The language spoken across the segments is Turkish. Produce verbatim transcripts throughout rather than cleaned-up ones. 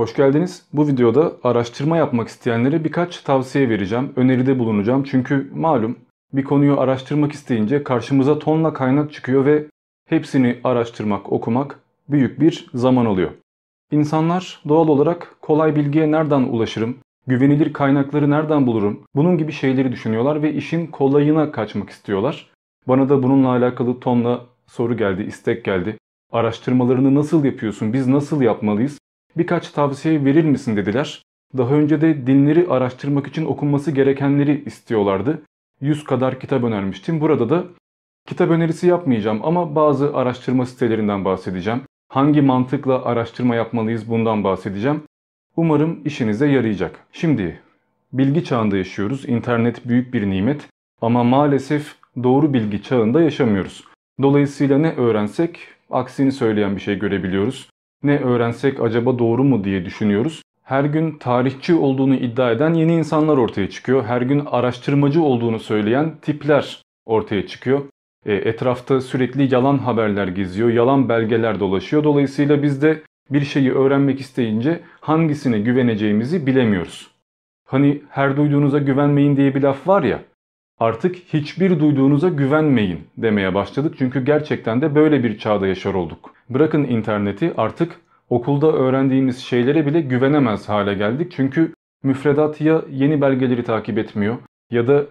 Hoş geldiniz. Bu videoda araştırma yapmak isteyenlere birkaç tavsiye vereceğim, öneride bulunacağım. Çünkü malum bir konuyu araştırmak isteyince karşımıza tonla kaynak çıkıyor ve hepsini araştırmak, okumak büyük bir zaman alıyor. İnsanlar doğal olarak kolay bilgiye nereden ulaşırım, güvenilir kaynakları nereden bulurum, bunun gibi şeyleri düşünüyorlar ve işin kolayına kaçmak istiyorlar. Bana da bununla alakalı tonla soru geldi, istek geldi. Araştırmalarını nasıl yapıyorsun, biz nasıl yapmalıyız? Birkaç tavsiye verir misin dediler. Daha önce de dinleri araştırmak için okunması gerekenleri istiyorlardı. yüz kadar kitap önermiştim. Burada da kitap önerisi yapmayacağım ama bazı araştırma sitelerinden bahsedeceğim. Hangi mantıkla araştırma yapmalıyız bundan bahsedeceğim. Umarım işinize yarayacak. Şimdi bilgi çağında yaşıyoruz. İnternet büyük bir nimet ama maalesef doğru bilgi çağında yaşamıyoruz. Dolayısıyla ne öğrensek aksini söyleyen bir şey görebiliyoruz. Ne öğrensek acaba doğru mu diye düşünüyoruz. Her gün tarihçi olduğunu iddia eden yeni insanlar ortaya çıkıyor. Her gün araştırmacı olduğunu söyleyen tipler ortaya çıkıyor. E, etrafta sürekli yalan haberler geziyor, yalan belgeler dolaşıyor. Dolayısıyla biz de bir şeyi öğrenmek isteyince hangisine güveneceğimizi bilemiyoruz. Hani her duyduğunuza güvenmeyin diye bir laf var ya. Artık hiçbir duyduğunuza güvenmeyin demeye başladık. Çünkü gerçekten de böyle bir çağda yaşar olduk. Bırakın interneti, artık okulda öğrendiğimiz şeylere bile güvenemez hale geldik. Çünkü müfredat ya yeni belgeleri takip etmiyor ya da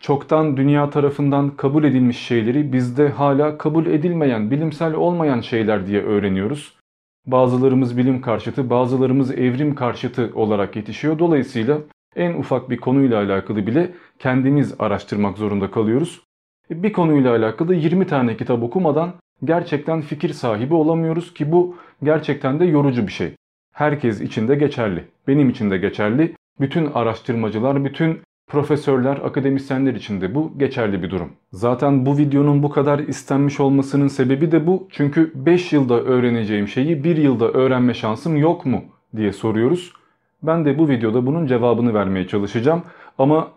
çoktan dünya tarafından kabul edilmiş şeyleri bizde hala kabul edilmeyen, bilimsel olmayan şeyler diye öğreniyoruz. Bazılarımız bilim karşıtı, bazılarımız evrim karşıtı olarak yetişiyor. Dolayısıyla en ufak bir konuyla alakalı bile kendimiz araştırmak zorunda kalıyoruz. Bir konuyla alakalı yirmi tane kitap okumadan gerçekten fikir sahibi olamıyoruz ki bu gerçekten de yorucu bir şey. Herkes için de geçerli. Benim için de geçerli. Bütün araştırmacılar, bütün profesörler, akademisyenler için de bu geçerli bir durum. Zaten bu videonun bu kadar istenmiş olmasının sebebi de bu. Çünkü beş yılda öğreneceğim şeyi bir yılda öğrenme şansım yok mu diye soruyoruz. Ben de bu videoda bunun cevabını vermeye çalışacağım. Ama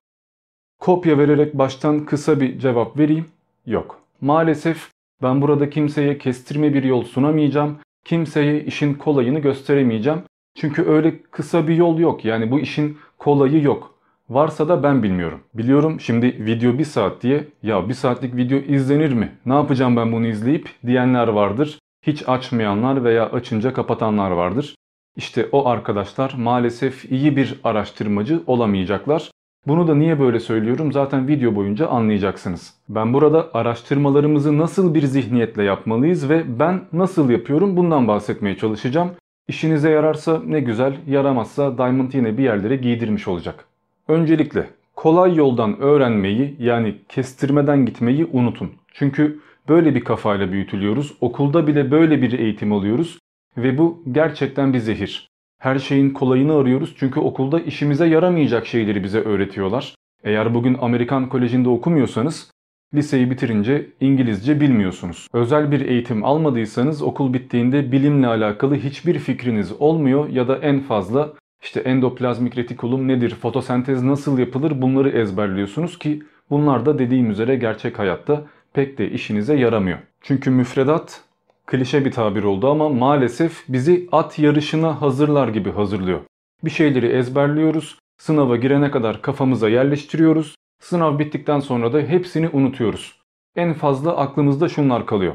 kopya vererek baştan kısa bir cevap vereyim. Yok. Maalesef ben burada kimseye kestirme bir yol sunamayacağım. Kimseye işin kolayını gösteremeyeceğim. Çünkü öyle kısa bir yol yok. Yani bu işin kolayı yok. Varsa da ben bilmiyorum. Biliyorum şimdi video bir saat diye, ya bir saatlik video izlenir mi? Ne yapacağım ben bunu izleyip diyenler vardır. Hiç açmayanlar veya açınca kapatanlar vardır. İşte o arkadaşlar maalesef iyi bir araştırmacı olamayacaklar. Bunu da niye böyle söylüyorum zaten video boyunca anlayacaksınız. Ben burada araştırmalarımızı nasıl bir zihniyetle yapmalıyız ve ben nasıl yapıyorum bundan bahsetmeye çalışacağım. İşinize yararsa ne güzel, yaramazsa Diamond yine bir yerlere giydirmiş olacak. Öncelikle kolay yoldan öğrenmeyi, yani kestirmeden gitmeyi unutun. Çünkü böyle bir kafayla büyütülüyoruz. Okulda bile böyle bir eğitim alıyoruz. Ve bu gerçekten bir zehir. Her şeyin kolayını arıyoruz çünkü okulda işimize yaramayacak şeyleri bize öğretiyorlar. Eğer bugün Amerikan Koleji'nde okumuyorsanız liseyi bitirince İngilizce bilmiyorsunuz. Özel bir eğitim almadıysanız okul bittiğinde bilimle alakalı hiçbir fikriniz olmuyor ya da en fazla işte endoplazmik retikulum nedir, fotosentez nasıl yapılır bunları ezberliyorsunuz ki bunlar da dediğim üzere gerçek hayatta pek de işinize yaramıyor. Çünkü müfredat klişe bir tabir oldu ama maalesef bizi at yarışına hazırlar gibi hazırlıyor. Bir şeyleri ezberliyoruz, sınava girene kadar kafamıza yerleştiriyoruz, sınav bittikten sonra da hepsini unutuyoruz. En fazla aklımızda şunlar kalıyor.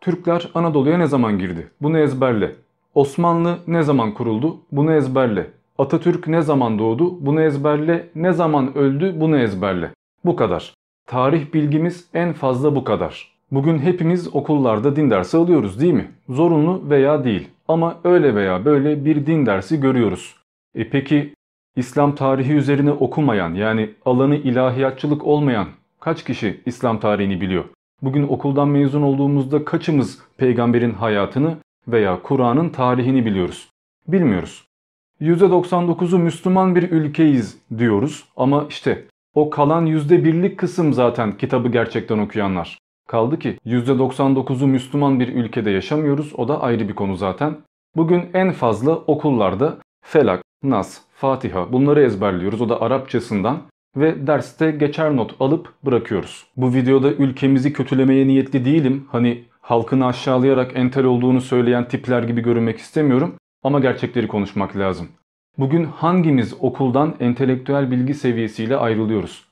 Türkler Anadolu'ya ne zaman girdi? Bunu ezberle. Osmanlı ne zaman kuruldu? Bunu ezberle. Atatürk ne zaman doğdu? Bunu ezberle. Ne zaman öldü? Bunu ezberle. Bu kadar. Tarih bilgimiz en fazla bu kadar. Bugün hepimiz okullarda din dersi alıyoruz değil mi? Zorunlu veya değil ama öyle veya böyle bir din dersi görüyoruz. E peki İslam tarihi üzerine okumayan, yani alanı ilahiyatçılık olmayan kaç kişi İslam tarihini biliyor? Bugün okuldan mezun olduğumuzda kaçımız peygamberin hayatını veya Kur'an'ın tarihini biliyoruz? Bilmiyoruz. yüzde doksan dokuzu Müslüman bir ülkeyiz diyoruz ama işte o kalan yüzde birlik kısım zaten kitabı gerçekten okuyanlar. Kaldı ki yüzde doksan dokuzu Müslüman bir ülkede yaşamıyoruz. O da ayrı bir konu zaten. Bugün en fazla okullarda Felak, Nas, Fatiha bunları ezberliyoruz. O da Arapçasından ve derste geçer not alıp bırakıyoruz. Bu videoda ülkemizi kötülemeye niyetli değilim. Hani halkını aşağılayarak entel olduğunu söyleyen tipler gibi görünmek istemiyorum. Ama gerçekleri konuşmak lazım. Bugün hangimiz okuldan entelektüel bilgi seviyesiyle ayrılıyoruz?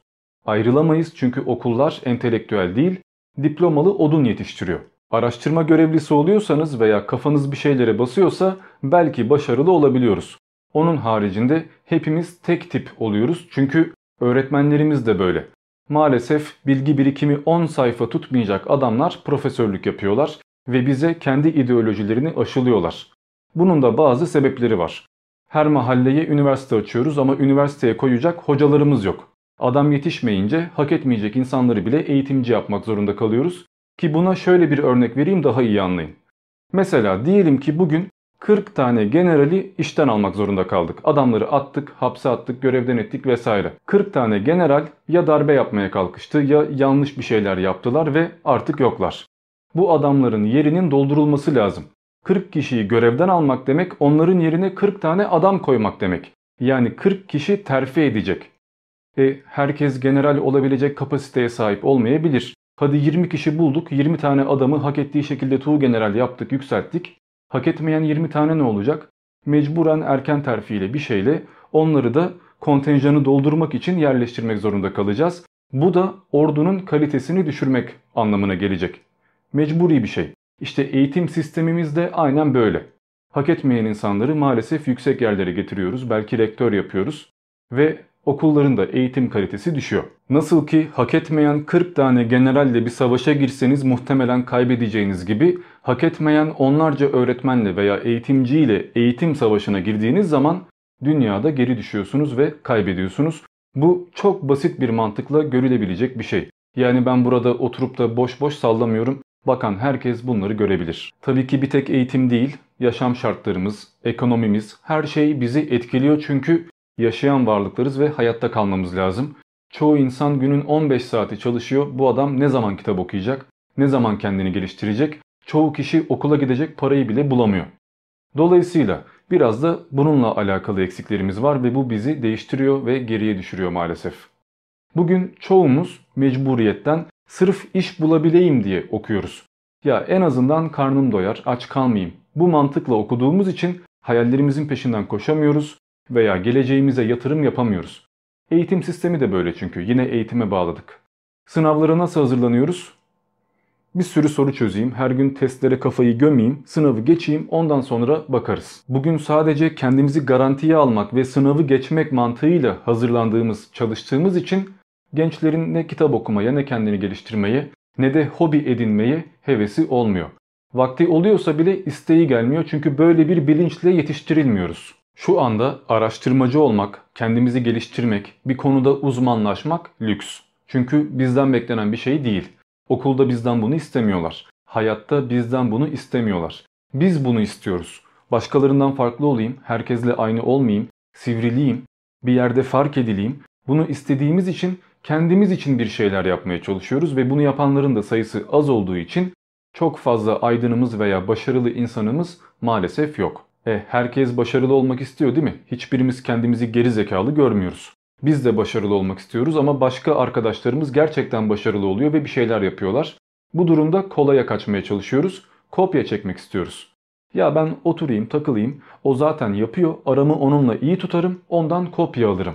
Ayrılamayız çünkü okullar entelektüel değil, diplomalı odun yetiştiriyor. Araştırma görevlisi oluyorsanız veya kafanız bir şeylere basıyorsa belki başarılı olabiliyoruz. Onun haricinde hepimiz tek tip oluyoruz çünkü öğretmenlerimiz de böyle. Maalesef bilgi birikimi on sayfa tutmayacak adamlar profesörlük yapıyorlar ve bize kendi ideolojilerini aşılıyorlar. Bunun da bazı sebepleri var. Her mahalleye üniversite açıyoruz ama üniversiteye koyacak hocalarımız yok. Adam yetişmeyince hak etmeyecek insanları bile eğitimci yapmak zorunda kalıyoruz. Ki buna şöyle bir örnek vereyim daha iyi anlayın. Mesela diyelim ki bugün kırk tane generali işten almak zorunda kaldık. Adamları attık, hapse attık, görevden ettik vesaire. kırk tane general ya darbe yapmaya kalkıştı ya yanlış bir şeyler yaptılar ve artık yoklar. Bu adamların yerinin doldurulması lazım. kırk kişiyi görevden almak demek onların yerine kırk tane adam koymak demek. Yani kırk kişi terfi edecek. E, herkes general olabilecek kapasiteye sahip olmayabilir. Hadi yirmi kişi bulduk, yirmi tane adamı hak ettiği şekilde tuğgeneral yaptık, yükselttik. Hak etmeyen yirmi tane ne olacak? Mecburen erken terfiyle bir şeyle onları da kontenjanı doldurmak için yerleştirmek zorunda kalacağız. Bu da ordunun kalitesini düşürmek anlamına gelecek. Mecburi bir şey. İşte eğitim sistemimiz de aynen böyle. Hak etmeyen insanları maalesef yüksek yerlere getiriyoruz, belki rektör yapıyoruz ve okulların da eğitim kalitesi düşüyor. Nasıl ki hak etmeyen kırk tane generalle bir savaşa girseniz muhtemelen kaybedeceğiniz gibi hak etmeyen onlarca öğretmenle veya eğitimciyle eğitim savaşına girdiğiniz zaman dünyada geri düşüyorsunuz ve kaybediyorsunuz. Bu çok basit bir mantıkla görülebilecek bir şey. Yani ben burada oturup da boş boş sallamıyorum. Bakan herkes bunları görebilir. Tabii ki bir tek eğitim değil, yaşam şartlarımız, ekonomimiz, her şey bizi etkiliyor çünkü yaşayan varlıklarız ve hayatta kalmamız lazım. Çoğu insan günün on beş saati çalışıyor. Bu adam ne zaman kitap okuyacak? Ne zaman kendini geliştirecek? Çoğu kişi okula gidecek parayı bile bulamıyor. Dolayısıyla biraz da bununla alakalı eksiklerimiz var ve bu bizi değiştiriyor ve geriye düşürüyor maalesef. Bugün çoğumuz mecburiyetten sırf iş bulabileyim diye okuyoruz. Ya en azından karnım doyar, aç kalmayayım. Bu mantıkla okuduğumuz için hayallerimizin peşinden koşamıyoruz. Veya geleceğimize yatırım yapamıyoruz. Eğitim sistemi de böyle çünkü yine eğitime bağladık. Sınavlara nasıl hazırlanıyoruz? Bir sürü soru çözeyim, her gün testlere kafayı gömeyim, sınavı geçeyim, ondan sonra bakarız. Bugün sadece kendimizi garantiye almak ve sınavı geçmek mantığıyla hazırlandığımız, çalıştığımız için gençlerin ne kitap okumaya, ne kendini geliştirmeye, ne de hobi edinmeye hevesi olmuyor. Vakti oluyorsa bile isteği gelmiyor çünkü böyle bir bilinçle yetiştirilmiyoruz. Şu anda araştırmacı olmak, kendimizi geliştirmek, bir konuda uzmanlaşmak lüks. Çünkü bizden beklenen bir şey değil. Okulda bizden bunu istemiyorlar. Hayatta bizden bunu istemiyorlar. Biz bunu istiyoruz. Başkalarından farklı olayım, herkesle aynı olmayayım, sivriliyim, bir yerde fark edileyim. Bunu istediğimiz için kendimiz için bir şeyler yapmaya çalışıyoruz ve bunu yapanların da sayısı az olduğu için çok fazla aydınımız veya başarılı insanımız maalesef yok. E, herkes başarılı olmak istiyor değil mi? Hiçbirimiz kendimizi geri zekalı görmüyoruz. Biz de başarılı olmak istiyoruz ama başka arkadaşlarımız gerçekten başarılı oluyor ve bir şeyler yapıyorlar. Bu durumda kolaya kaçmaya çalışıyoruz. Kopya çekmek istiyoruz. Ya ben oturayım, takılayım. O zaten yapıyor. Aramı onunla iyi tutarım. Ondan kopya alırım.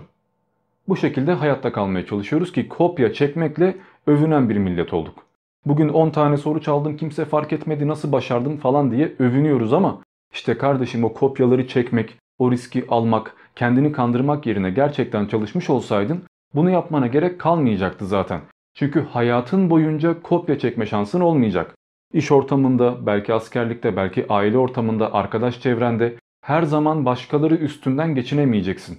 Bu şekilde hayatta kalmaya çalışıyoruz ki kopya çekmekle övünen bir millet olduk. Bugün on tane soru çaldım, kimse fark etmedi, nasıl başardım falan diye övünüyoruz ama İşte kardeşim o kopyaları çekmek, o riski almak, kendini kandırmak yerine gerçekten çalışmış olsaydın bunu yapmana gerek kalmayacaktı zaten. Çünkü hayatın boyunca kopya çekme şansın olmayacak. İş ortamında, belki askerlikte, belki aile ortamında, arkadaş çevrende her zaman başkaları üstünden geçinemeyeceksin.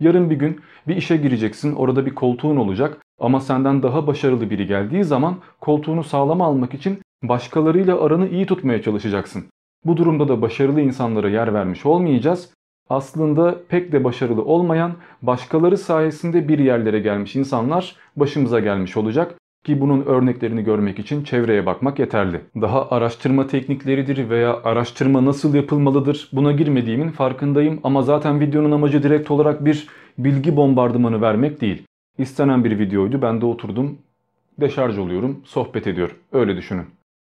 Yarın bir gün bir işe gireceksin, orada bir koltuğun olacak ama senden daha başarılı biri geldiği zaman koltuğunu sağlam almak için başkalarıyla aranı iyi tutmaya çalışacaksın. Bu durumda da başarılı insanlara yer vermiş olmayacağız. Aslında pek de başarılı olmayan, başkaları sayesinde bir yerlere gelmiş insanlar başımıza gelmiş olacak ki bunun örneklerini görmek için çevreye bakmak yeterli. Daha araştırma teknikleridir veya araştırma nasıl yapılmalıdır buna girmediğimin farkındayım ama zaten videonun amacı direkt olarak bir bilgi bombardımanı vermek değil. İstenen bir videoydu, ben de oturdum, deşarj oluyorum, sohbet ediyorum. Öyle düşünün.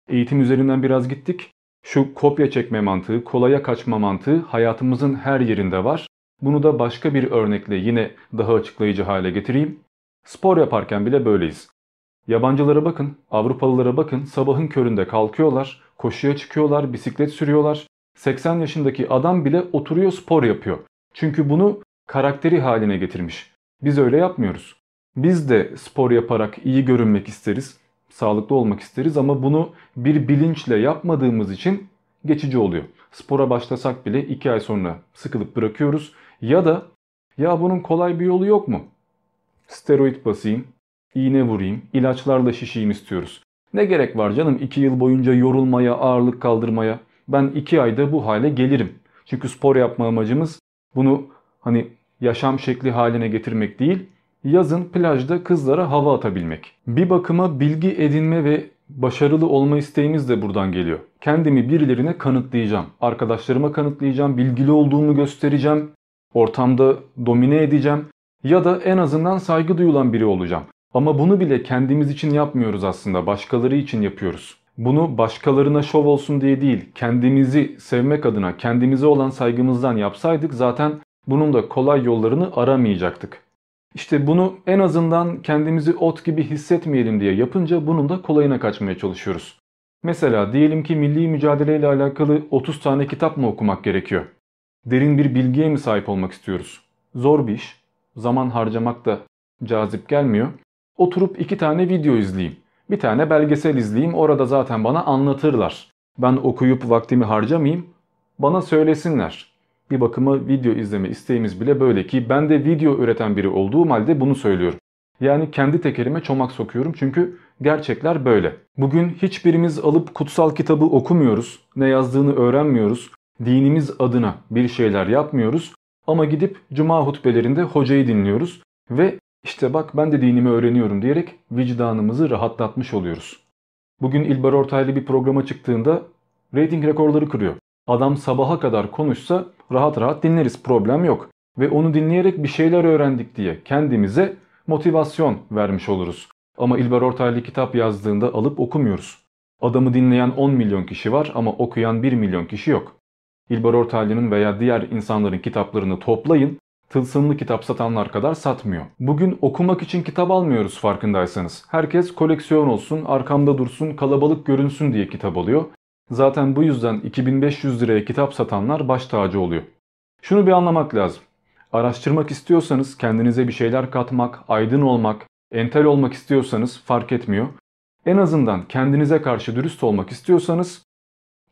Eğitim üzerinden biraz gittik. Şu kopya çekme mantığı, kolaya kaçma mantığı hayatımızın her yerinde var. Bunu da başka bir örnekle yine daha açıklayıcı hale getireyim. Spor yaparken bile böyleyiz. Yabancılara bakın, Avrupalılara bakın, sabahın köründe kalkıyorlar, koşuya çıkıyorlar, bisiklet sürüyorlar. seksen yaşındaki adam bile oturuyor spor yapıyor. Çünkü bunu karakteri haline getirmiş. Biz öyle yapmıyoruz. Biz de spor yaparak iyi görünmek isteriz, sağlıklı olmak isteriz ama bunu bir bilinçle yapmadığımız için geçici oluyor. Spora başlasak bile iki ay sonra sıkılıp bırakıyoruz ya da ya bunun kolay bir yolu yok mu? Steroid basayım, iğne vurayım, ilaçlarla şişeyim istiyoruz. Ne gerek var canım iki yıl boyunca yorulmaya, ağırlık kaldırmaya? Ben iki ayda bu hale gelirim. Çünkü spor yapma amacımız bunu hani yaşam şekli haline getirmek değil, yazın plajda kızlara hava atabilmek. Bir bakıma bilgi edinme ve başarılı olma isteğimiz de buradan geliyor. Kendimi birilerine kanıtlayacağım. Arkadaşlarıma kanıtlayacağım, bilgili olduğumu göstereceğim, ortamda domine edeceğim ya da en azından saygı duyulan biri olacağım. Ama bunu bile kendimiz için yapmıyoruz aslında, başkaları için yapıyoruz. Bunu başkalarına şov olsun diye değil, kendimizi sevmek adına, kendimize olan saygımızdan yapsaydık zaten bunun da kolay yollarını aramayacaktık. İşte bunu en azından kendimizi ot gibi hissetmeyelim diye yapınca bunun da kolayına kaçmaya çalışıyoruz. Mesela diyelim ki milli mücadele ile alakalı otuz tane kitap mı okumak gerekiyor? Derin bir bilgiye mi sahip olmak istiyoruz? Zor bir iş, zaman harcamak da cazip gelmiyor. Oturup iki tane video izleyeyim, bir tane belgesel izleyeyim, orada zaten bana anlatırlar. Ben okuyup vaktimi harcamayayım, bana söylesinler. Bir bakıma video izleme isteğimiz bile böyle ki ben de video üreten biri olduğum halde bunu söylüyorum. Yani kendi tekerime çomak sokuyorum çünkü gerçekler böyle. Bugün hiçbirimiz alıp kutsal kitabı okumuyoruz, ne yazdığını öğrenmiyoruz, dinimiz adına bir şeyler yapmıyoruz ama gidip cuma hutbelerinde hocayı dinliyoruz ve işte bak ben de dinimi öğreniyorum diyerek vicdanımızı rahatlatmış oluyoruz. Bugün İlber Ortaylı bir programa çıktığında reyting rekorları kırıyor. Adam sabaha kadar konuşsa rahat rahat dinleriz, problem yok. Ve onu dinleyerek bir şeyler öğrendik diye kendimize motivasyon vermiş oluruz. Ama İlber Ortaylı kitap yazdığında alıp okumuyoruz. Adamı dinleyen on milyon kişi var ama okuyan bir milyon kişi yok. İlber Ortaylı'nın veya diğer insanların kitaplarını toplayın, tılsımlı kitap satanlar kadar satmıyor. Bugün okumak için kitap almıyoruz farkındaysanız. Herkes koleksiyon olsun, arkamda dursun, kalabalık görünsün diye kitap alıyor. Zaten bu yüzden iki bin beş yüz liraya kitap satanlar baş tacı oluyor. Şunu bir anlamak lazım. Araştırmak istiyorsanız, kendinize bir şeyler katmak, aydın olmak, entel olmak istiyorsanız fark etmiyor. En azından kendinize karşı dürüst olmak istiyorsanız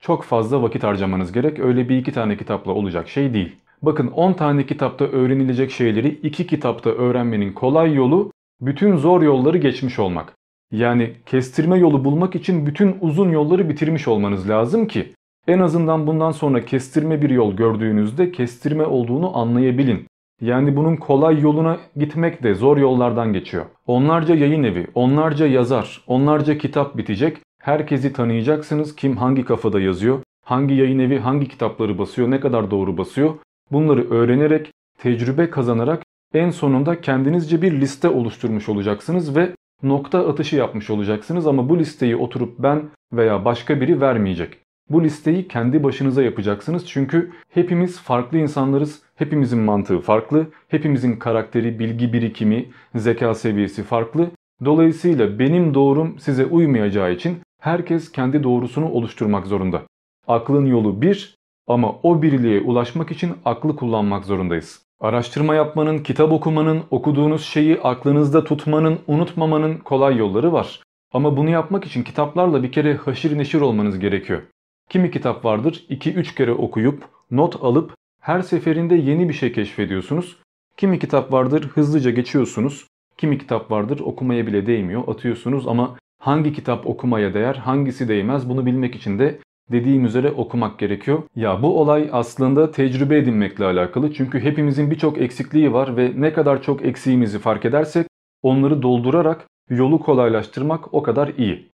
çok fazla vakit harcamanız gerek. Öyle bir iki tane kitapla olacak şey değil. Bakın on tane kitapta öğrenilecek şeyleri iki kitapta öğrenmenin kolay yolu bütün zor yolları geçmiş olmak. Yani kestirme yolu bulmak için bütün uzun yolları bitirmiş olmanız lazım ki en azından bundan sonra kestirme bir yol gördüğünüzde kestirme olduğunu anlayabilin. Yani bunun kolay yoluna gitmek de zor yollardan geçiyor. Onlarca yayın evi, onlarca yazar, onlarca kitap bitecek. Herkesi tanıyacaksınız. Kim hangi kafada yazıyor, hangi yayın evi hangi kitapları basıyor, ne kadar doğru basıyor. Bunları öğrenerek, tecrübe kazanarak en sonunda kendinizce bir liste oluşturmuş olacaksınız ve nokta atışı yapmış olacaksınız ama bu listeyi oturup ben veya başka biri vermeyecek. Bu listeyi kendi başınıza yapacaksınız çünkü hepimiz farklı insanlarız, hepimizin mantığı farklı, hepimizin karakteri, bilgi birikimi, zeka seviyesi farklı. Dolayısıyla benim doğrum size uymayacağı için herkes kendi doğrusunu oluşturmak zorunda. Aklın yolu bir ama o birliğe ulaşmak için aklı kullanmak zorundayız. Araştırma yapmanın, kitap okumanın, okuduğunuz şeyi aklınızda tutmanın, unutmamanın kolay yolları var. Ama bunu yapmak için kitaplarla bir kere haşir neşir olmanız gerekiyor. Kimi kitap vardır iki üç kere okuyup, not alıp her seferinde yeni bir şey keşfediyorsunuz. Kimi kitap vardır hızlıca geçiyorsunuz. Kimi kitap vardır okumaya bile değmiyor, atıyorsunuz ama hangi kitap okumaya değer, hangisi değmez bunu bilmek için de dediğim üzere okumak gerekiyor. Ya bu olay aslında tecrübe edinmekle alakalı. Çünkü hepimizin birçok eksikliği var ve ne kadar çok eksiğimizi fark edersek onları doldurarak yolu kolaylaştırmak o kadar iyi.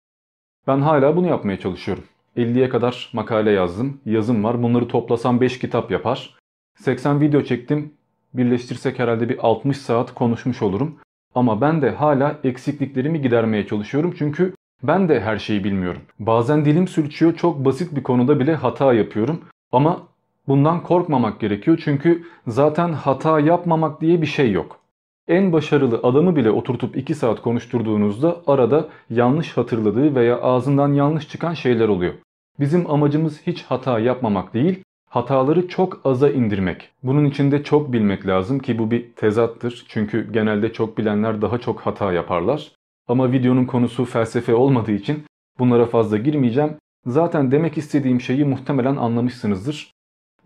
Ben hala bunu yapmaya çalışıyorum. elliye kadar makale yazdım, yazım var. Bunları toplasam beş kitap yapar. seksen video çektim. Birleştirsek herhalde bir altmış saat konuşmuş olurum. Ama ben de hala eksikliklerimi gidermeye çalışıyorum. Çünkü Ben de her şeyi bilmiyorum. Bazen dilim sürçüyor, çok basit bir konuda bile hata yapıyorum. Ama bundan korkmamak gerekiyor çünkü zaten hata yapmamak diye bir şey yok. En başarılı adamı bile oturtup iki saat konuşturduğunuzda arada yanlış hatırladığı veya ağzından yanlış çıkan şeyler oluyor. Bizim amacımız hiç hata yapmamak değil, hataları çok aza indirmek. Bunun için de çok bilmek lazım ki bu bir tezattır. Çünkü genelde çok bilenler daha çok hata yaparlar. Ama videonun konusu felsefe olmadığı için bunlara fazla girmeyeceğim. Zaten demek istediğim şeyi muhtemelen anlamışsınızdır.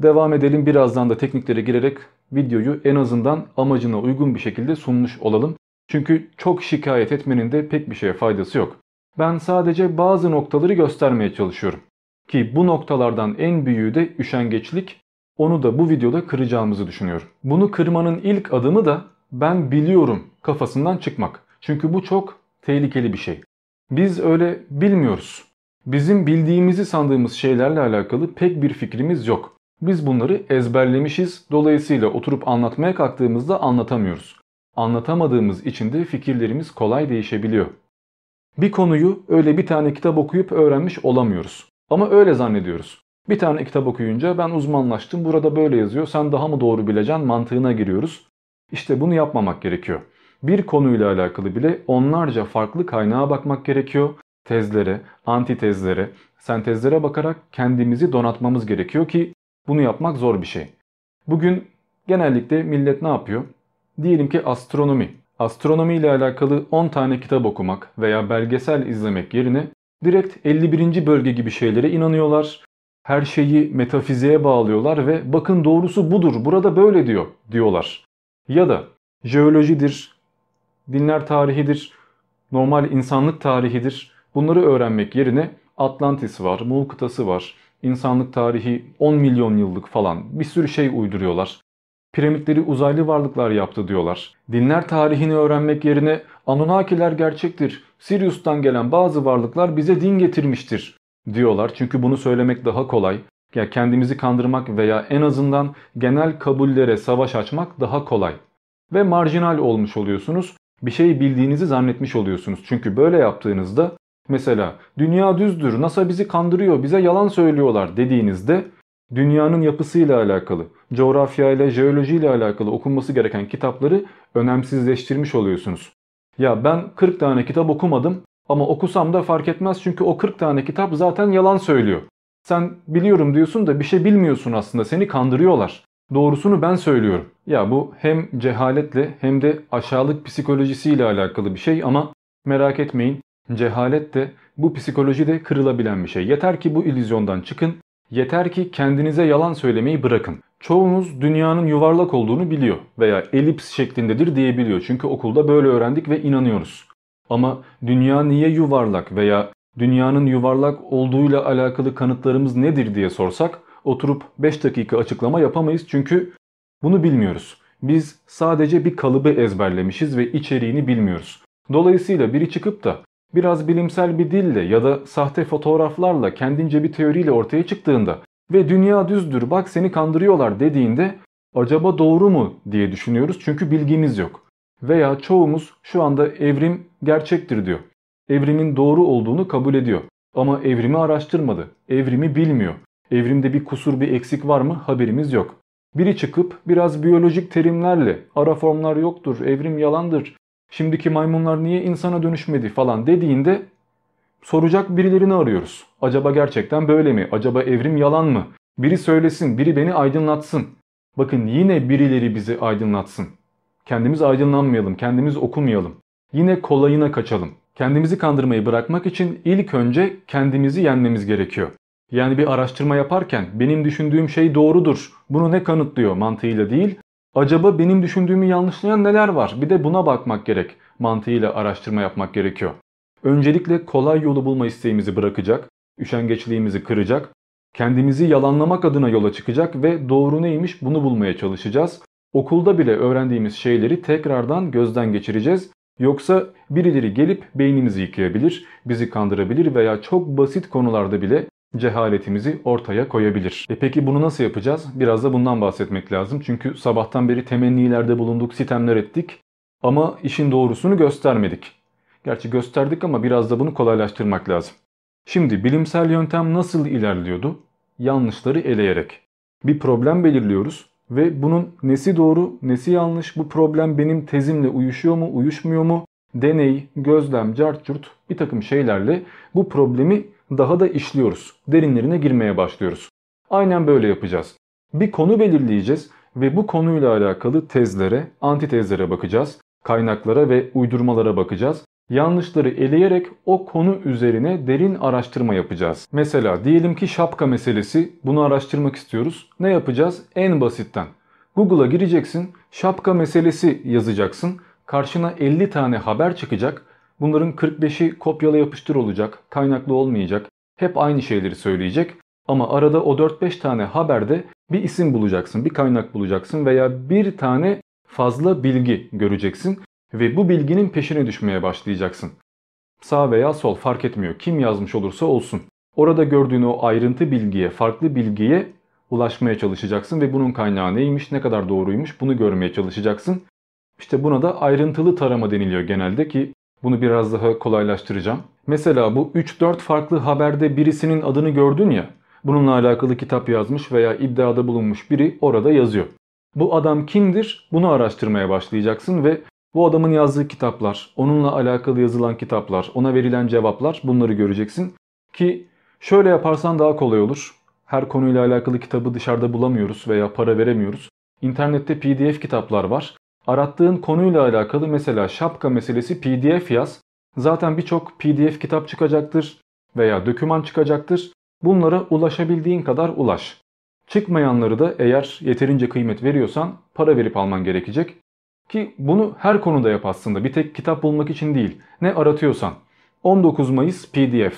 Devam edelim, birazdan da tekniklere girerek videoyu en azından amacına uygun bir şekilde sunmuş olalım. Çünkü çok şikayet etmenin de pek bir şeye faydası yok. Ben sadece bazı noktaları göstermeye çalışıyorum. Ki bu noktalardan en büyüğü de üşengeçlik. Onu da bu videoda kıracağımızı düşünüyorum. Bunu kırmanın ilk adımı da ben biliyorum kafasından çıkmak. Çünkü bu çok tehlikeli bir şey. Biz öyle bilmiyoruz. Bizim bildiğimizi sandığımız şeylerle alakalı pek bir fikrimiz yok. Biz bunları ezberlemişiz. Dolayısıyla oturup anlatmaya kalktığımızda anlatamıyoruz. Anlatamadığımız için de fikirlerimiz kolay değişebiliyor. Bir konuyu öyle bir tane kitap okuyup öğrenmiş olamıyoruz. Ama öyle zannediyoruz. Bir tane kitap okuyunca ben uzmanlaştım, burada böyle yazıyor, sen daha mı doğru bileceksin mantığına giriyoruz. İşte bunu yapmamak gerekiyor. Bir konuyla alakalı bile onlarca farklı kaynağa bakmak gerekiyor. Tezlere, antitezlere, sentezlere bakarak kendimizi donatmamız gerekiyor ki bunu yapmak zor bir şey. Bugün genellikle millet ne yapıyor? Diyelim ki astronomi. Astronomi ile alakalı on tane kitap okumak veya belgesel izlemek yerine direkt elli birinci bölge gibi şeylere inanıyorlar. Her şeyi metafiziğe bağlıyorlar ve bakın doğrusu budur, burada böyle diyor diyorlar. Ya da jeolojidir, dinler tarihidir, normal insanlık tarihidir. Bunları öğrenmek yerine Atlantis var, Muğ kıtası var, insanlık tarihi on milyon yıllık falan bir sürü şey uyduruyorlar. Piramitleri uzaylı varlıklar yaptı diyorlar. Dinler tarihini öğrenmek yerine Anunnakiler gerçektir, Sirius'tan gelen bazı varlıklar bize din getirmiştir diyorlar. Çünkü bunu söylemek daha kolay. Ya kendimizi kandırmak veya en azından genel kabullere savaş açmak daha kolay. Ve marjinal olmuş oluyorsunuz. Bir şey bildiğinizi zannetmiş oluyorsunuz. Çünkü böyle yaptığınızda mesela dünya düzdür, NASA bizi kandırıyor, bize yalan söylüyorlar dediğinizde dünyanın yapısıyla alakalı, coğrafyayla, jeolojiyle alakalı okunması gereken kitapları önemsizleştirmiş oluyorsunuz. Ya ben kırk tane kitap okumadım ama okusam da fark etmez çünkü o kırk tane kitap zaten yalan söylüyor. Sen biliyorum diyorsun da bir şey bilmiyorsun aslında, seni kandırıyorlar. Doğrusunu ben söylüyorum. Ya bu hem cehaletle hem de aşağılık psikolojisiyle alakalı bir şey ama merak etmeyin, cehalet de bu psikoloji de kırılabilen bir şey. Yeter ki bu illüzyondan çıkın. Yeter ki kendinize yalan söylemeyi bırakın. Çoğunuz dünyanın yuvarlak olduğunu biliyor veya elips şeklindedir diyebiliyor. Çünkü okulda böyle öğrendik ve inanıyoruz. Ama dünya niye yuvarlak veya dünyanın yuvarlak olduğuyla alakalı kanıtlarımız nedir diye sorsak oturup beş dakika açıklama yapamayız. Çünkü bunu bilmiyoruz. Biz sadece bir kalıbı ezberlemişiz ve içeriğini bilmiyoruz. Dolayısıyla biri çıkıp da biraz bilimsel bir dille ya da sahte fotoğraflarla kendince bir teoriyle ortaya çıktığında ve dünya düzdür bak seni kandırıyorlar dediğinde acaba doğru mu diye düşünüyoruz çünkü bilgimiz yok. Veya çoğumuz şu anda evrim gerçektir diyor. Evrimin doğru olduğunu kabul ediyor ama evrimi araştırmadı, evrimi bilmiyor. Evrimde bir kusur, bir eksik var mı haberimiz yok. Biri çıkıp biraz biyolojik terimlerle ara formlar yoktur, evrim yalandır. Şimdiki maymunlar niye insana dönüşmedi falan dediğinde soracak birilerini arıyoruz. Acaba gerçekten böyle mi? Acaba evrim yalan mı? Biri söylesin, biri beni aydınlatsın. Bakın yine birileri bizi aydınlatsın. Kendimiz aydınlanmayalım, kendimiz okumayalım. Yine kolayına kaçalım. Kendimizi kandırmayı bırakmak için ilk önce kendimizi yenmemiz gerekiyor. Yani bir araştırma yaparken benim düşündüğüm şey doğrudur, bunu ne kanıtlıyor mantığıyla değil, acaba benim düşündüğümü yanlışlayan neler var? Bir de buna bakmak gerek. Mantığıyla araştırma yapmak gerekiyor. Öncelikle kolay yolu bulma isteğimizi bırakacak, üşengeçliğimizi kıracak, kendimizi yalanlamak adına yola çıkacak ve doğru neymiş bunu bulmaya çalışacağız. Okulda bile öğrendiğimiz şeyleri tekrardan gözden geçireceğiz. Yoksa birileri gelip beynimizi yıkayabilir, bizi kandırabilir veya çok basit konularda bile cehaletimizi ortaya koyabilir. E peki bunu nasıl yapacağız? Biraz da bundan bahsetmek lazım. Çünkü sabahtan beri temennilerde bulunduk, sitemler ettik ama işin doğrusunu göstermedik. Gerçi gösterdik ama biraz da bunu kolaylaştırmak lazım. Şimdi bilimsel yöntem nasıl ilerliyordu? Yanlışları eleyerek. Bir problem belirliyoruz ve bunun nesi doğru, nesi yanlış, bu problem benim tezimle uyuşuyor mu, uyuşmuyor mu? Deney, gözlem, cart curt bir takım şeylerle bu problemi daha da işliyoruz. Derinlerine girmeye başlıyoruz. Aynen böyle yapacağız. Bir konu belirleyeceğiz ve bu konuyla alakalı tezlere, antitezlere bakacağız. Kaynaklara ve uydurmalara bakacağız. Yanlışları eleyerek o konu üzerine derin araştırma yapacağız. Mesela diyelim ki şapka meselesi, bunu araştırmak istiyoruz. Ne yapacağız? En basitten. Google'a gireceksin, şapka meselesi yazacaksın. Karşına elli tane haber çıkacak. Bunların kırk beşi kopyala yapıştır olacak, kaynaklı olmayacak. Hep aynı şeyleri söyleyecek. Ama arada o dört beş tane haberde bir isim bulacaksın, bir kaynak bulacaksın veya bir tane fazla bilgi göreceksin. Ve bu bilginin peşine düşmeye başlayacaksın. Sağ veya sol fark etmiyor. Kim yazmış olursa olsun. Orada gördüğün o ayrıntı bilgiye, farklı bilgiye ulaşmaya çalışacaksın. Ve bunun kaynağı neymiş, ne kadar doğruymuş bunu görmeye çalışacaksın. İşte buna da ayrıntılı tarama deniliyor genelde ki bunu biraz daha kolaylaştıracağım. Mesela bu üç dört farklı haberde birisinin adını gördün ya. Bununla alakalı kitap yazmış veya iddiada bulunmuş biri orada yazıyor. Bu adam kimdir? Bunu araştırmaya başlayacaksın ve bu adamın yazdığı kitaplar, onunla alakalı yazılan kitaplar, ona verilen cevaplar, bunları göreceksin. Ki şöyle yaparsan daha kolay olur. Her konuyla alakalı kitabı dışarıda bulamıyoruz veya para veremiyoruz. İnternette P D F kitaplar var. Arattığın konuyla alakalı mesela şapka meselesi P D F yaz. Zaten birçok P D F kitap çıkacaktır veya doküman çıkacaktır. Bunlara ulaşabildiğin kadar ulaş. Çıkmayanları da eğer yeterince kıymet veriyorsan para verip alman gerekecek. Ki bunu her konuda yap aslında. Bir tek kitap bulmak için değil. Ne aratıyorsan. on dokuz Mayıs P D F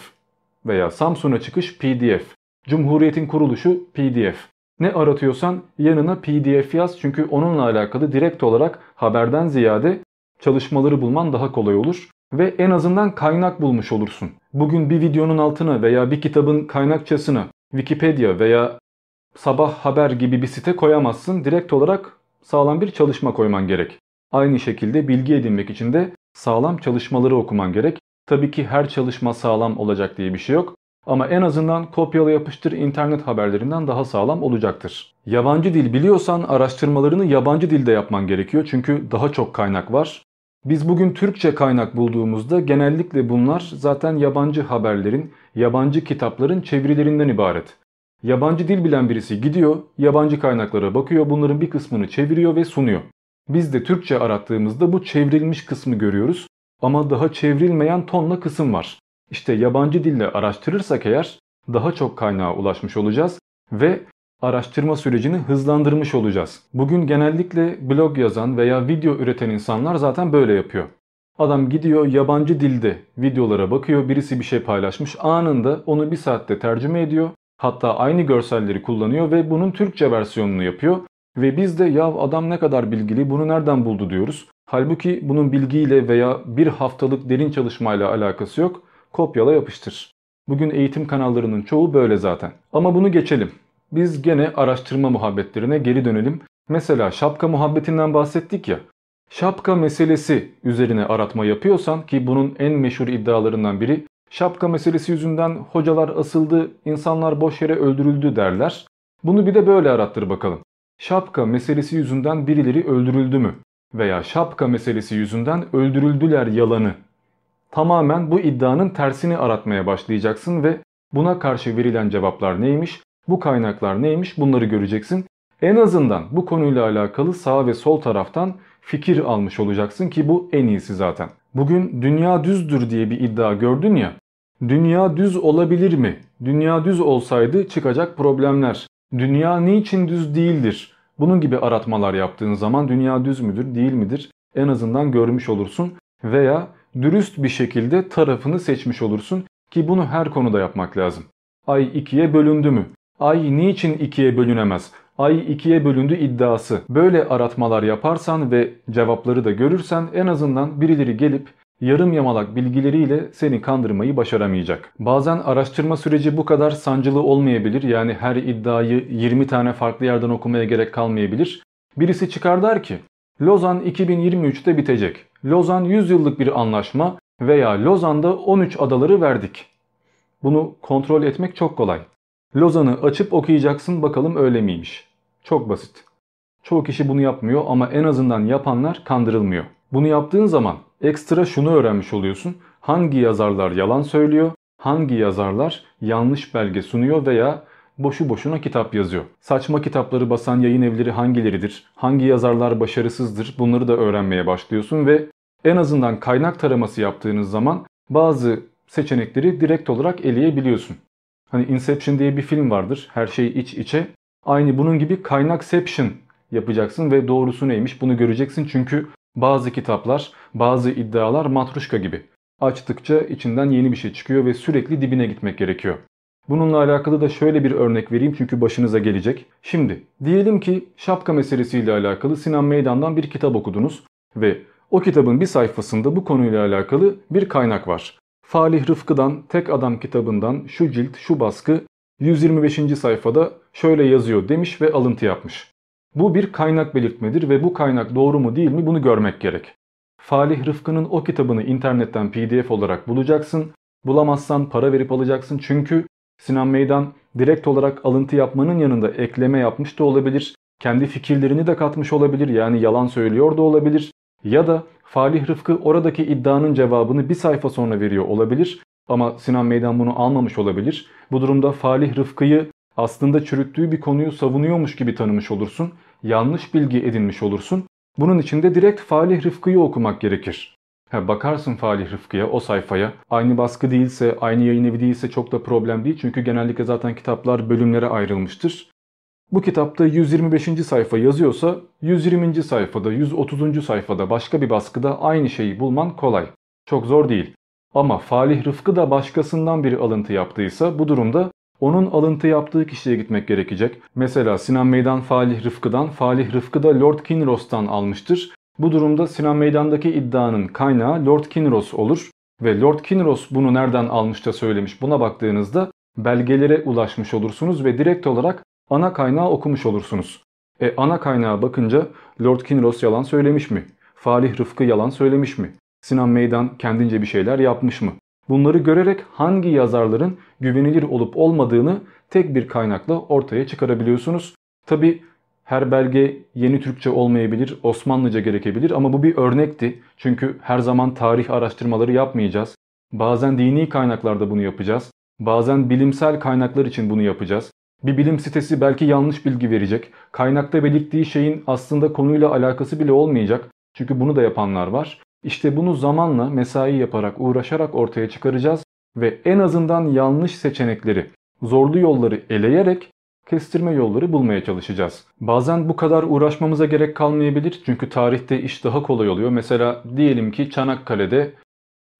veya Samsun'a çıkış P D F. Cumhuriyetin kuruluşu P D F. Ne aratıyorsan yanına P D F yaz. Çünkü onunla alakalı direkt olarak haberden ziyade çalışmaları bulman daha kolay olur. Ve en azından kaynak bulmuş olursun. Bugün bir videonun altına veya bir kitabın kaynakçasına Wikipedia veya Sabah Haber gibi bir site koyamazsın. Direkt olarak sağlam bir çalışma koyman gerek. Aynı şekilde bilgi edinmek için de sağlam çalışmaları okuman gerek. Tabii ki her çalışma sağlam olacak diye bir şey yok. Ama en azından kopyala yapıştır internet haberlerinden daha sağlam olacaktır. Yabancı dil biliyorsan araştırmalarını yabancı dilde yapman gerekiyor. Çünkü daha çok kaynak var. Biz bugün Türkçe kaynak bulduğumuzda genellikle bunlar zaten yabancı haberlerin, yabancı kitapların çevirilerinden ibaret. Yabancı dil bilen birisi gidiyor, yabancı kaynaklara bakıyor, bunların bir kısmını çeviriyor ve sunuyor. Biz de Türkçe arattığımızda bu çevrilmiş kısmı görüyoruz ama daha çevrilmeyen tonla kısım var. İşte yabancı dille araştırırsak eğer daha çok kaynağa ulaşmış olacağız ve araştırma sürecini hızlandırmış olacağız. Bugün genellikle blog yazan veya video üreten insanlar zaten böyle yapıyor. Adam gidiyor yabancı dilde videolara bakıyor, birisi bir şey paylaşmış, anında onu bir saatte tercüme ediyor. Hatta aynı görselleri kullanıyor ve bunun Türkçe versiyonunu yapıyor. Ve biz de ya adam ne kadar bilgili, bunu nereden buldu diyoruz. Halbuki bunun bilgiyle veya bir haftalık derin çalışmayla alakası yok. Kopyala yapıştır. Bugün eğitim kanallarının çoğu böyle zaten. Ama bunu geçelim. Biz gene araştırma muhabbetlerine geri dönelim. Mesela şapka muhabbetinden bahsettik ya. Şapka meselesi üzerine aratma yapıyorsan ki bunun en meşhur iddialarından biri şapka meselesi yüzünden hocalar asıldı, insanlar boş yere öldürüldü derler. Bunu bir de böyle arattır bakalım. Şapka meselesi yüzünden birileri öldürüldü mü? Veya şapka meselesi yüzünden öldürüldüler yalanı. Tamamen bu iddianın tersini aratmaya başlayacaksın ve buna karşı verilen cevaplar neymiş, bu kaynaklar neymiş bunları göreceksin. En azından bu konuyla alakalı sağ ve sol taraftan fikir almış olacaksın ki bu en iyisi zaten. Bugün dünya düzdür diye bir iddia gördün ya. Dünya düz olabilir mi? Dünya düz olsaydı çıkacak problemler. Dünya niçin düz değildir? Bunun gibi aratmalar yaptığın zaman dünya düz müdür, değil midir? En azından görmüş olursun veya dürüst bir şekilde tarafını seçmiş olursun ki bunu her konuda yapmak lazım. Ay ikiye bölündü mü? Ay niçin ikiye bölünemez? Ay ikiye bölündü iddiası. Böyle aratmalar yaparsan ve cevapları da görürsen en azından birileri gelip yarım yamalak bilgileriyle seni kandırmayı başaramayacak. Bazen araştırma süreci bu kadar sancılı olmayabilir. Yani her iddiayı yirmi tane farklı yerden okumaya gerek kalmayabilir. Birisi çıkar der ki Lozan iki bin yirmi üçte bitecek. Lozan yüz yıllık bir anlaşma. veya Lozan'da on üç adaları verdik. Bunu kontrol etmek çok kolay. Lozan'ı açıp okuyacaksın, bakalım öyle miymiş. Çok basit. Çoğu kişi bunu yapmıyor ama en azından yapanlar kandırılmıyor. Bunu yaptığın zaman ekstra şunu öğrenmiş oluyorsun. Hangi yazarlar yalan söylüyor, hangi yazarlar yanlış belge sunuyor veya boşu boşuna kitap yazıyor. Saçma kitapları basan yayın evleri hangileridir, hangi yazarlar başarısızdır, bunları da öğrenmeye başlıyorsun ve en azından kaynak taraması yaptığınız zaman bazı seçenekleri direkt olarak eleyebiliyorsun. Hani Inception diye bir film vardır, her şey iç içe. Aynı bunun gibi kaynakception yapacaksın ve doğrusu neymiş bunu göreceksin çünkü bazı kitaplar, bazı iddialar matruşka gibi. Açtıkça içinden yeni bir şey çıkıyor ve sürekli dibine gitmek gerekiyor. Bununla alakalı da şöyle bir örnek vereyim çünkü başınıza gelecek. Şimdi diyelim ki şapka meselesiyle alakalı Sinan Meydan'dan bir kitap okudunuz ve o kitabın bir sayfasında bu konuyla alakalı bir kaynak var. Falih Rıfkı'dan, Tek Adam kitabından, şu cilt, şu baskı yüz yirmi beşinci sayfada şöyle yazıyor demiş ve alıntı yapmış. Bu bir kaynak belirtmedir ve bu kaynak doğru mu değil mi bunu görmek gerek. Falih Rıfkı'nın o kitabını internetten P D F olarak bulacaksın. Bulamazsan para verip alacaksın çünkü Sinan Meydan direkt olarak alıntı yapmanın yanında ekleme yapmış da olabilir. Kendi fikirlerini de katmış olabilir, yani yalan söylüyor da olabilir. Ya da Falih Rıfkı oradaki iddianın cevabını bir sayfa sonra veriyor olabilir ama Sinan Meydan bunu almamış olabilir. Bu durumda Falih Rıfkı'yı aslında çürüttüğü bir konuyu savunuyormuş gibi tanımış olursun. Yanlış bilgi edinmiş olursun. Bunun için de direkt Falih Rıfkı'yı okumak gerekir. Ha, bakarsın Falih Rıfkı'ya, o sayfaya. Aynı baskı değilse, aynı yayın evi değilse çok da problem değil. Çünkü genellikle zaten kitaplar bölümlere ayrılmıştır. Bu kitapta yüz yirmi beşinci sayfa yazıyorsa yüz yirminci sayfada, yüz otuzuncu sayfada başka bir baskıda aynı şeyi bulman kolay. Çok zor değil. Ama Falih Rıfkı da başkasından bir alıntı yaptıysa bu durumda onun alıntı yaptığı kişiye gitmek gerekecek. Mesela Sinan Meydan Falih Rıfkı'dan, Falih Rıfkı da Lord Kinross'tan almıştır. Bu durumda Sinan Meydan'daki iddianın kaynağı Lord Kinross olur ve Lord Kinross bunu nereden almış da söylemiş, buna baktığınızda belgelere ulaşmış olursunuz ve direkt olarak ana kaynağı okumuş olursunuz. E ana kaynağa bakınca Lord Kinross yalan söylemiş mi? Falih Rıfkı yalan söylemiş mi? Sinan Meydan kendince bir şeyler yapmış mı? Bunları görerek hangi yazarların güvenilir olup olmadığını tek bir kaynakla ortaya çıkarabiliyorsunuz. Tabi her belge yeni Türkçe olmayabilir, Osmanlıca gerekebilir ama bu bir örnekti. Çünkü her zaman tarih araştırmaları yapmayacağız. Bazen dini kaynaklarda bunu yapacağız. Bazen bilimsel kaynaklar için bunu yapacağız. Bir bilim sitesi belki yanlış bilgi verecek. Kaynakta belirttiği şeyin aslında konuyla alakası bile olmayacak. Çünkü bunu da yapanlar var. İşte bunu zamanla mesai yaparak, uğraşarak ortaya çıkaracağız ve en azından yanlış seçenekleri, zorlu yolları eleyerek kestirme yolları bulmaya çalışacağız. Bazen bu kadar uğraşmamıza gerek kalmayabilir çünkü tarihte iş daha kolay oluyor. Mesela diyelim ki Çanakkale'de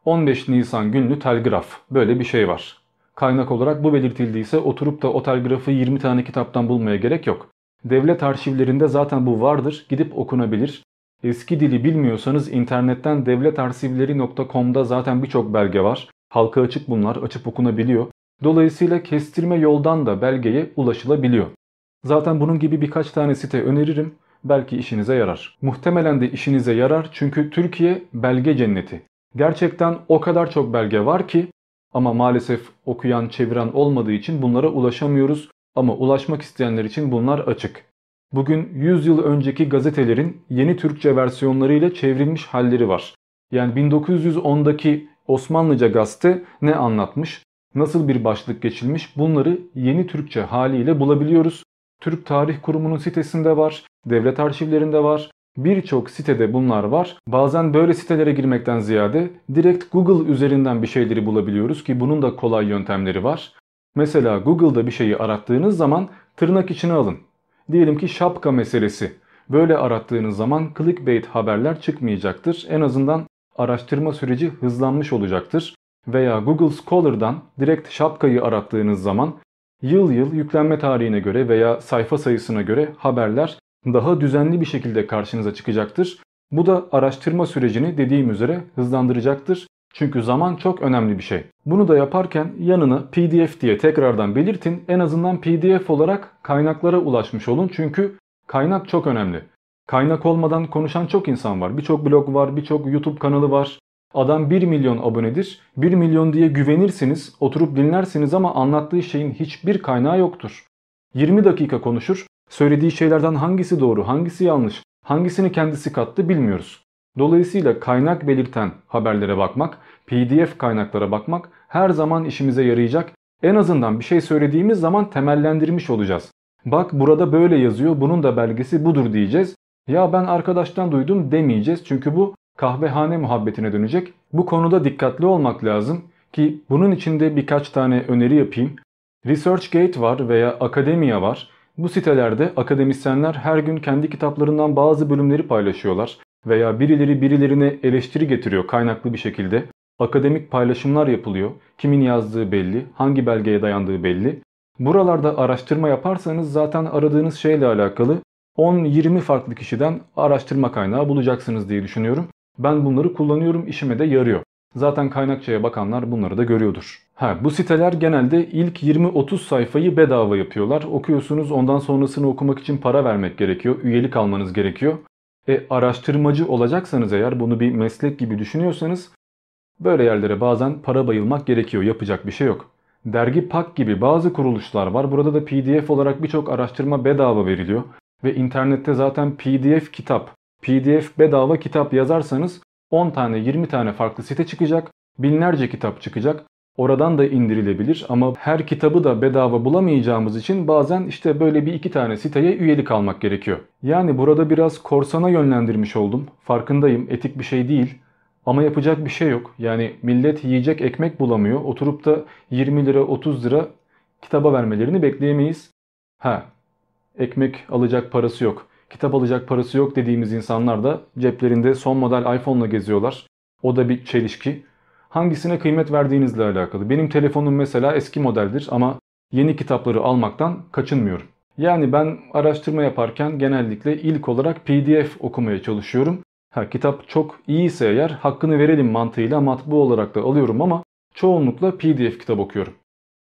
on beş Nisan günlü telgraf, böyle bir şey var. Kaynak olarak bu belirtildiyse oturup da o telgrafı yirmi tane kitaptan bulmaya gerek yok. Devlet arşivlerinde zaten bu vardır, gidip okunabilir. Eski dili bilmiyorsanız internetten devletarşivleri nokta com'da zaten birçok belge var. Halka açık bunlar, açıp okunabiliyor. Dolayısıyla kestirme yoldan da belgeye ulaşılabiliyor. Zaten bunun gibi birkaç tane site öneririm. Belki işinize yarar. Muhtemelen de işinize yarar çünkü Türkiye belge cenneti. Gerçekten o kadar çok belge var ki ama maalesef okuyan, çeviren olmadığı için bunlara ulaşamıyoruz. Ama ulaşmak isteyenler için bunlar açık. Bugün yüz yıl önceki gazetelerin yeni Türkçe versiyonlarıyla çevrilmiş halleri var. Yani bin dokuz yüz ondaki Osmanlıca gazete ne anlatmış, nasıl bir başlık geçilmiş, bunları yeni Türkçe haliyle bulabiliyoruz. Türk Tarih Kurumu'nun sitesinde var, devlet arşivlerinde var, birçok sitede bunlar var. Bazen böyle sitelere girmekten ziyade direkt Google üzerinden bir şeyleri bulabiliyoruz ki bunun da kolay yöntemleri var. Mesela Google'da bir şeyi arattığınız zaman tırnak içine alın. Diyelim ki şapka meselesi. Böyle arattığınız zaman clickbait haberler çıkmayacaktır. En azından araştırma süreci hızlanmış olacaktır. Veya Google Scholar'dan direkt şapkayı arattığınız zaman yıl yıl yüklenme tarihine göre veya sayfa sayısına göre haberler daha düzenli bir şekilde karşınıza çıkacaktır. Bu da araştırma sürecini dediğim üzere hızlandıracaktır. Çünkü zaman çok önemli bir şey. Bunu da yaparken yanına P D F diye tekrardan belirtin. En azından P D F olarak kaynaklara ulaşmış olun. Çünkü kaynak çok önemli. Kaynak olmadan konuşan çok insan var. Birçok blog var, birçok YouTube kanalı var. Adam bir milyon abonedir. bir milyon diye güvenirsiniz, oturup dinlersiniz ama anlattığı şeyin hiçbir kaynağı yoktur. yirmi dakika konuşur. Söylediği şeylerden hangisi doğru, hangisi yanlış, hangisini kendisi kattı bilmiyoruz. Dolayısıyla kaynak belirten haberlere bakmak, P D F kaynaklara bakmak her zaman işimize yarayacak. En azından bir şey söylediğimiz zaman temellendirmiş olacağız. Bak burada böyle yazıyor, bunun da belgesi budur diyeceğiz. Ya ben arkadaştan duydum demeyeceğiz çünkü bu kahvehane muhabbetine dönecek. Bu konuda dikkatli olmak lazım ki bunun içinde birkaç tane öneri yapayım. ResearchGate var veya Akademia var. Bu sitelerde akademisyenler her gün kendi kitaplarından bazı bölümleri paylaşıyorlar veya birileri birilerine eleştiri getiriyor kaynaklı bir şekilde. Akademik paylaşımlar yapılıyor. Kimin yazdığı belli, hangi belgeye dayandığı belli. Buralarda araştırma yaparsanız zaten aradığınız şeyle alakalı on yirmi farklı kişiden araştırma kaynağı bulacaksınız diye düşünüyorum. Ben bunları kullanıyorum, işime de yarıyor. Zaten kaynakçaya bakanlar bunları da görüyordur. Ha, bu siteler genelde ilk yirmi otuz sayfayı bedava yapıyorlar. Okuyorsunuz, ondan sonrasını okumak için para vermek gerekiyor. Üyelik almanız gerekiyor. E, araştırmacı olacaksanız eğer, bunu bir meslek gibi düşünüyorsanız böyle yerlere bazen para bayılmak gerekiyor. Yapacak bir şey yok. Dergi Pak gibi bazı kuruluşlar var. Burada da P D F olarak birçok araştırma bedava veriliyor. Ve internette zaten P D F kitap, P D F bedava kitap yazarsanız on tane yirmi tane farklı site çıkacak. Binlerce kitap çıkacak. Oradan da indirilebilir ama her kitabı da bedava bulamayacağımız için bazen işte böyle bir iki tane siteye üyelik almak gerekiyor. Yani burada biraz korsana yönlendirmiş oldum. Farkındayım, etik bir şey değil. Ama yapacak bir şey yok. Yani millet yiyecek ekmek bulamıyor. Oturup da yirmi lira otuz lira kitaba vermelerini bekleyemeyiz. Ha, ekmek alacak parası yok, kitap alacak parası yok dediğimiz insanlar da ceplerinde son model iPhone'la geziyorlar. O da bir çelişki. Hangisine kıymet verdiğinizle alakalı. Benim telefonum mesela eski modeldir ama yeni kitapları almaktan kaçınmıyorum. Yani ben araştırma yaparken genellikle ilk olarak P D F okumaya çalışıyorum. Ha, kitap çok iyiyse eğer hakkını verelim mantığıyla matbu olarak da alıyorum ama çoğunlukla P D F kitap okuyorum.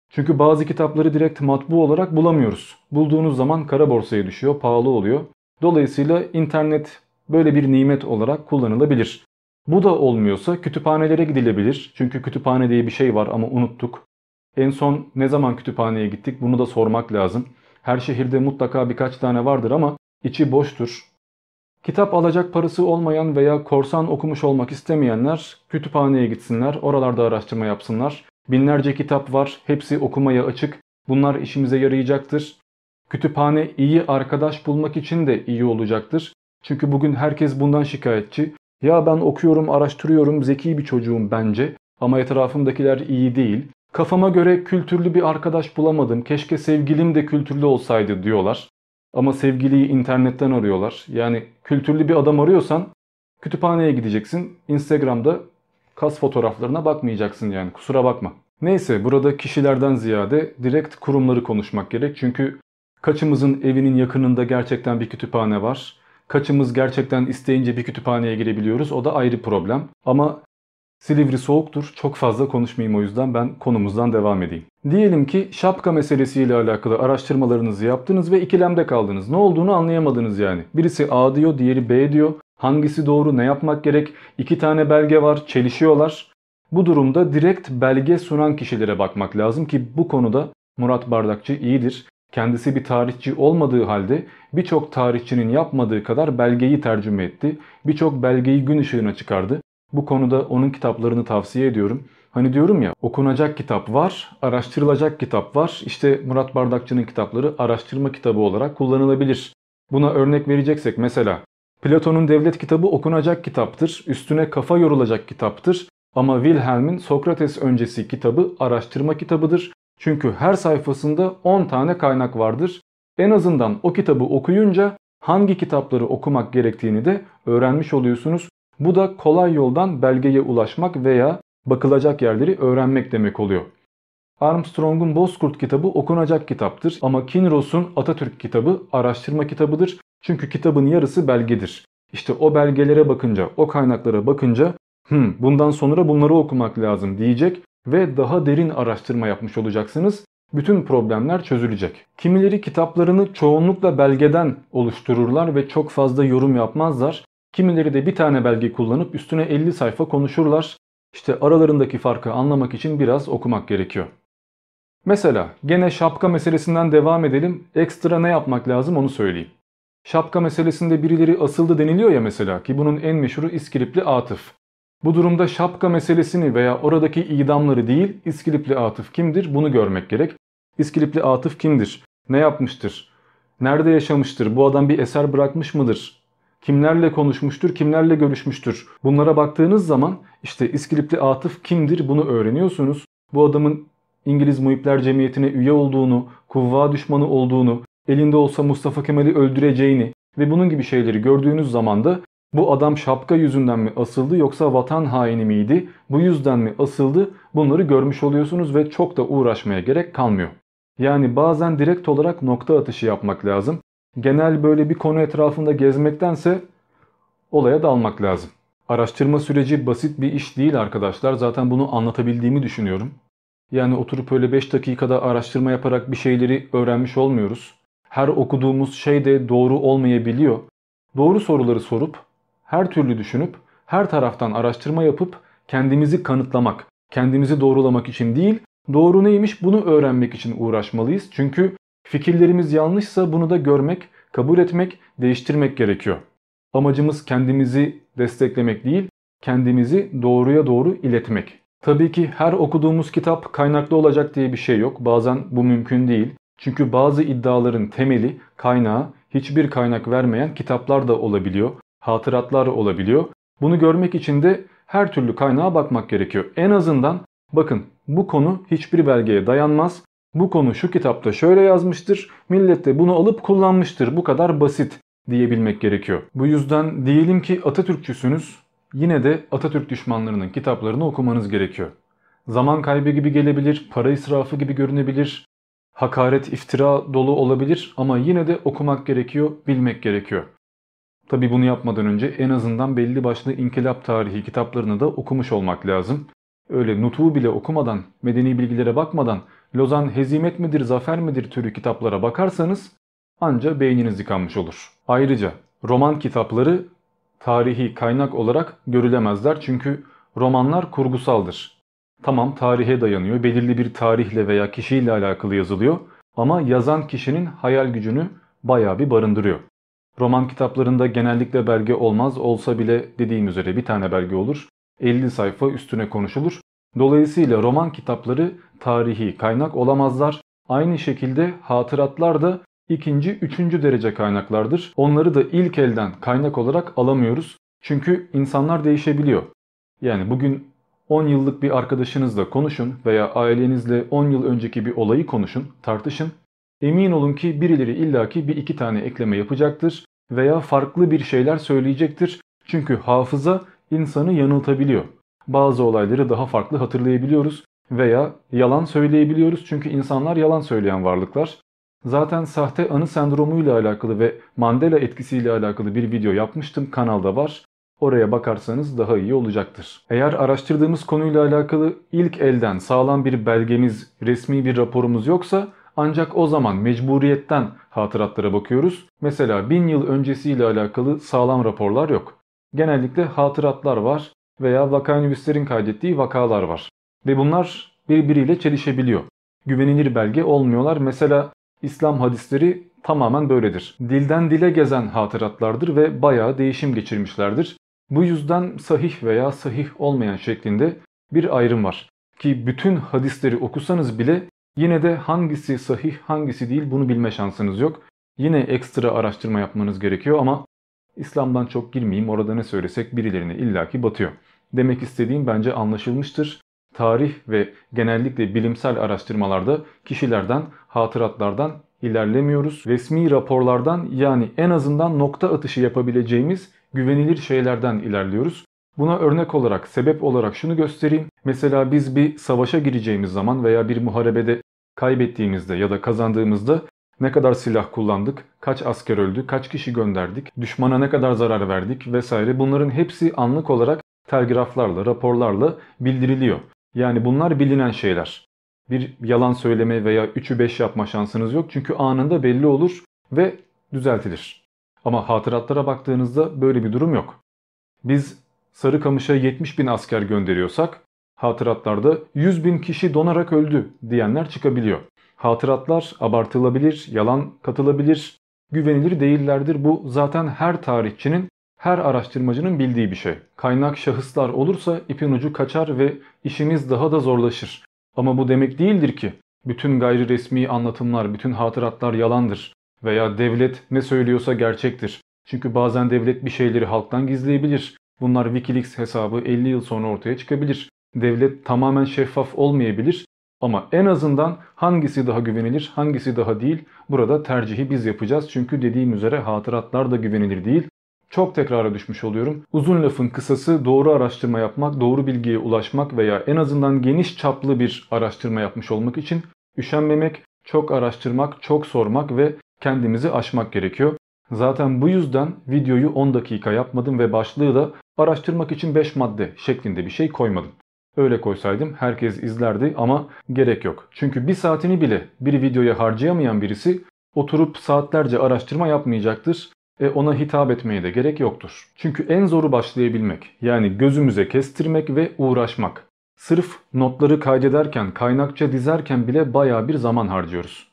Çünkü bazı kitapları direkt matbu olarak bulamıyoruz. Bulduğunuz zaman kara borsaya düşüyor, pahalı oluyor. Dolayısıyla internet böyle bir nimet olarak kullanılabilir. Bu da olmuyorsa kütüphanelere gidilebilir. Çünkü kütüphane diye bir şey var ama unuttuk. En son ne zaman kütüphaneye gittik bunu da sormak lazım. Her şehirde mutlaka birkaç tane vardır ama içi boştur. Kitap alacak parası olmayan veya korsan okumuş olmak istemeyenler kütüphaneye gitsinler, oralarda araştırma yapsınlar. Binlerce kitap var, hepsi okumaya açık. Bunlar işimize yarayacaktır. Kütüphane iyi arkadaş bulmak için de iyi olacaktır. Çünkü bugün herkes bundan şikayetçi. Ya ben okuyorum, araştırıyorum, zeki bir çocuğum bence ama etrafımdakiler iyi değil. Kafama göre kültürlü bir arkadaş bulamadım, keşke sevgilim de kültürlü olsaydı diyorlar. Ama sevgiliyi internetten arıyorlar. Yani kültürlü bir adam arıyorsan kütüphaneye gideceksin, Instagram'da kas fotoğraflarına bakmayacaksın yani, kusura bakma. Neyse, burada kişilerden ziyade direkt kurumları konuşmak gerek. Çünkü kaçımızın evinin yakınında gerçekten bir kütüphane var. Kaçımız gerçekten isteyince bir kütüphaneye girebiliyoruz, o da ayrı problem. Ama Silivri soğuktur, çok fazla konuşmayayım, o yüzden ben konumuzdan devam edeyim. Diyelim ki şapka meselesiyle alakalı araştırmalarınızı yaptınız ve ikilemde kaldınız. Ne olduğunu anlayamadınız yani. Birisi A diyor, diğeri B diyor. Hangisi doğru, ne yapmak gerek? İki tane belge var, çelişiyorlar. Bu durumda direkt belge sunan kişilere bakmak lazım ki bu konuda Murat Bardakçı iyidir. Kendisi bir tarihçi olmadığı halde birçok tarihçinin yapmadığı kadar belgeyi tercüme etti. Birçok belgeyi gün ışığına çıkardı. Bu konuda onun kitaplarını tavsiye ediyorum. Hani diyorum ya, okunacak kitap var, araştırılacak kitap var. İşte Murat Bardakçı'nın kitapları araştırma kitabı olarak kullanılabilir. Buna örnek vereceksek mesela Platon'un Devlet kitabı okunacak kitaptır, üstüne kafa yorulacak kitaptır. Ama Wilhelm'in Sokrates öncesi kitabı araştırma kitabıdır. Çünkü her sayfasında on tane kaynak vardır. En azından o kitabı okuyunca hangi kitapları okumak gerektiğini de öğrenmiş oluyorsunuz. Bu da kolay yoldan belgeye ulaşmak veya bakılacak yerleri öğrenmek demek oluyor. Armstrong'un Bozkurt kitabı okunacak kitaptır ama Kinross'un Atatürk kitabı araştırma kitabıdır. Çünkü kitabın yarısı belgedir. İşte o belgelere bakınca, o kaynaklara bakınca "Hım, bundan sonra bunları okumak lazım" diyecek ve daha derin araştırma yapmış olacaksınız. Bütün problemler çözülecek. Kimileri kitaplarını çoğunlukla belgeden oluştururlar ve çok fazla yorum yapmazlar. Kimileri de bir tane belge kullanıp üstüne elli sayfa konuşurlar. İşte aralarındaki farkı anlamak için biraz okumak gerekiyor. Mesela gene şapka meselesinden devam edelim. Ekstra ne yapmak lazım onu söyleyeyim. Şapka meselesinde birileri asıldı deniliyor ya mesela, ki bunun en meşhuru İskilipli Atıf. Bu durumda şapka meselesini veya oradaki idamları değil, İskilipli Atıf kimdir bunu görmek gerek. İskilipli Atıf kimdir? Ne yapmıştır? Nerede yaşamıştır? Bu adam bir eser bırakmış mıdır? Kimlerle konuşmuştur, kimlerle görüşmüştür? Bunlara baktığınız zaman işte İskilipli Atıf kimdir bunu öğreniyorsunuz. Bu adamın İngiliz Muhipler Cemiyeti'ne üye olduğunu, kuvva düşmanı olduğunu, elinde olsa Mustafa Kemal'i öldüreceğini ve bunun gibi şeyleri gördüğünüz zaman da bu adam şapka yüzünden mi asıldı yoksa vatan haini miydi, bu yüzden mi asıldı, bunları görmüş oluyorsunuz ve çok da uğraşmaya gerek kalmıyor. Yani bazen direkt olarak nokta atışı yapmak lazım. Genel böyle bir konu etrafında gezmektense olaya dalmak lazım. Araştırma süreci basit bir iş değil arkadaşlar. Zaten bunu anlatabildiğimi düşünüyorum. Yani oturup öyle beş dakikada araştırma yaparak bir şeyleri öğrenmiş olmuyoruz. Her okuduğumuz şey de doğru olmayabiliyor. Doğru soruları sorup, her türlü düşünüp, her taraftan araştırma yapıp kendimizi kanıtlamak, kendimizi doğrulamak için değil, doğru neymiş bunu öğrenmek için uğraşmalıyız. Çünkü fikirlerimiz yanlışsa bunu da görmek, kabul etmek, değiştirmek gerekiyor. Amacımız kendimizi desteklemek değil, kendimizi doğruya doğru iletmek. Tabii ki her okuduğumuz kitap kaynaklı olacak diye bir şey yok. Bazen bu mümkün değil. Çünkü bazı iddiaların temeli, kaynağı hiçbir kaynak vermeyen kitaplar da olabiliyor, hatıratlar olabiliyor. Bunu görmek için de her türlü kaynağa bakmak gerekiyor. En azından bakın bu konu hiçbir belgeye dayanmaz. Bu konu şu kitapta şöyle yazmıştır, millet de bunu alıp kullanmıştır. Bu kadar basit diyebilmek gerekiyor. Bu yüzden diyelim ki Atatürkçüsünüz, yine de Atatürk düşmanlarının kitaplarını okumanız gerekiyor. Zaman kaybı gibi gelebilir, para israfı gibi görünebilir, hakaret, iftira dolu olabilir ama yine de okumak gerekiyor, bilmek gerekiyor. Tabii bunu yapmadan önce en azından belli başlı inkılap tarihi kitaplarını da okumuş olmak lazım. Öyle nutuğu bile okumadan, medeni bilgilere bakmadan Lozan hezimet midir, zafer midir türü kitaplara bakarsanız anca beyniniz yıkanmış olur. Ayrıca roman kitapları tarihi kaynak olarak görülemezler çünkü romanlar kurgusaldır. Tamam, tarihe dayanıyor, belirli bir tarihle veya kişiyle alakalı yazılıyor ama yazan kişinin hayal gücünü bayağı bir barındırıyor. Roman kitaplarında genellikle belge olmaz, olsa bile dediğim üzere bir tane belge olur. elli sayfa üstüne konuşulur. Dolayısıyla roman kitapları tarihi kaynak olamazlar. Aynı şekilde hatıratlar da ikinci, üçüncü derece kaynaklardır. Onları da ilk elden kaynak olarak alamıyoruz. Çünkü insanlar değişebiliyor. Yani bugün on yıllık bir arkadaşınızla konuşun veya ailenizle on yıl önceki bir olayı konuşun, tartışın. Emin olun ki birileri illaki bir iki tane ekleme yapacaktır veya farklı bir şeyler söyleyecektir. Çünkü hafıza insanı yanıltabiliyor. Bazı olayları daha farklı hatırlayabiliyoruz veya yalan söyleyebiliyoruz. Çünkü insanlar yalan söyleyen varlıklar. Zaten sahte anı sendromuyla alakalı ve Mandela etkisiyle alakalı bir video yapmıştım. Kanalda var. Oraya bakarsanız daha iyi olacaktır. Eğer araştırdığımız konuyla alakalı ilk elden sağlam bir belgemiz, resmi bir raporumuz yoksa ancak o zaman mecburiyetten hatıratlara bakıyoruz. Mesela bin yıl öncesiyle alakalı sağlam raporlar yok. Genellikle hatıratlar var veya vakanüvislerin kaydettiği vakalar var. Ve bunlar birbiriyle çelişebiliyor. Güvenilir belge olmuyorlar. Mesela İslam hadisleri tamamen böyledir. Dilden dile gezen hatıratlardır ve bayağı değişim geçirmişlerdir. Bu yüzden sahih veya sahih olmayan şeklinde bir ayrım var. Ki bütün hadisleri okusanız bile yine de hangisi sahih hangisi değil bunu bilme şansınız yok. Yine ekstra araştırma yapmanız gerekiyor ama İslam'dan çok girmeyeyim, orada ne söylesek birilerine illaki batıyor. Demek istediğim bence anlaşılmıştır. Tarih ve genellikle bilimsel araştırmalarda kişilerden, hatıratlardan ilerlemiyoruz. Resmi raporlardan, yani en azından nokta atışı yapabileceğimiz güvenilir şeylerden ilerliyoruz. Buna örnek olarak, sebep olarak şunu göstereyim. Mesela biz bir savaşa gireceğimiz zaman veya bir muharebede kaybettiğimizde ya da kazandığımızda ne kadar silah kullandık, kaç asker öldü, kaç kişi gönderdik, düşmana ne kadar zarar verdik vesaire, bunların hepsi anlık olarak telgraflarla, raporlarla bildiriliyor. Yani bunlar bilinen şeyler. Bir yalan söyleme veya üçü beş yapma şansınız yok çünkü anında belli olur ve düzeltilir. Ama hatıratlara baktığınızda böyle bir durum yok. Biz Sarıkamış'a yetmiş bin asker gönderiyorsak hatıratlarda yüz bin kişi donarak öldü diyenler çıkabiliyor. Hatıratlar abartılabilir, yalan katılabilir, güvenilir değillerdir. Bu zaten her tarihçinin, her araştırmacının bildiği bir şey. Kaynak şahıslar olursa ipin ucu kaçar ve işimiz daha da zorlaşır. Ama bu demek değildir ki bütün gayri resmi anlatımlar, bütün hatıratlar yalandır veya devlet ne söylüyorsa gerçektir. Çünkü bazen devlet bir şeyleri halktan gizleyebilir. Bunlar WikiLeaks hesabı elli yıl sonra ortaya çıkabilir. Devlet tamamen şeffaf olmayabilir ama en azından hangisi daha güvenilir, hangisi daha değil, burada tercihi biz yapacağız. Çünkü dediğim üzere hatıratlar da güvenilir değil. Çok tekrara düşmüş oluyorum. Uzun lafın kısası, doğru araştırma yapmak, doğru bilgiye ulaşmak veya en azından geniş çaplı bir araştırma yapmış olmak için üşenmemek, çok araştırmak, çok sormak ve kendimizi aşmak gerekiyor. Zaten bu yüzden videoyu on dakika yapmadım ve başlığı da araştırmak için beş madde şeklinde bir şey koymadım. Öyle koysaydım herkes izlerdi ama gerek yok. Çünkü bir saatini bile bir videoya harcayamayan birisi oturup saatlerce araştırma yapmayacaktır. E ona hitap etmeye de gerek yoktur. Çünkü en zoru başlayabilmek, yani gözümüze kestirmek ve uğraşmak. Sırf notları kaydederken, kaynakça dizerken bile bayağı bir zaman harcıyoruz.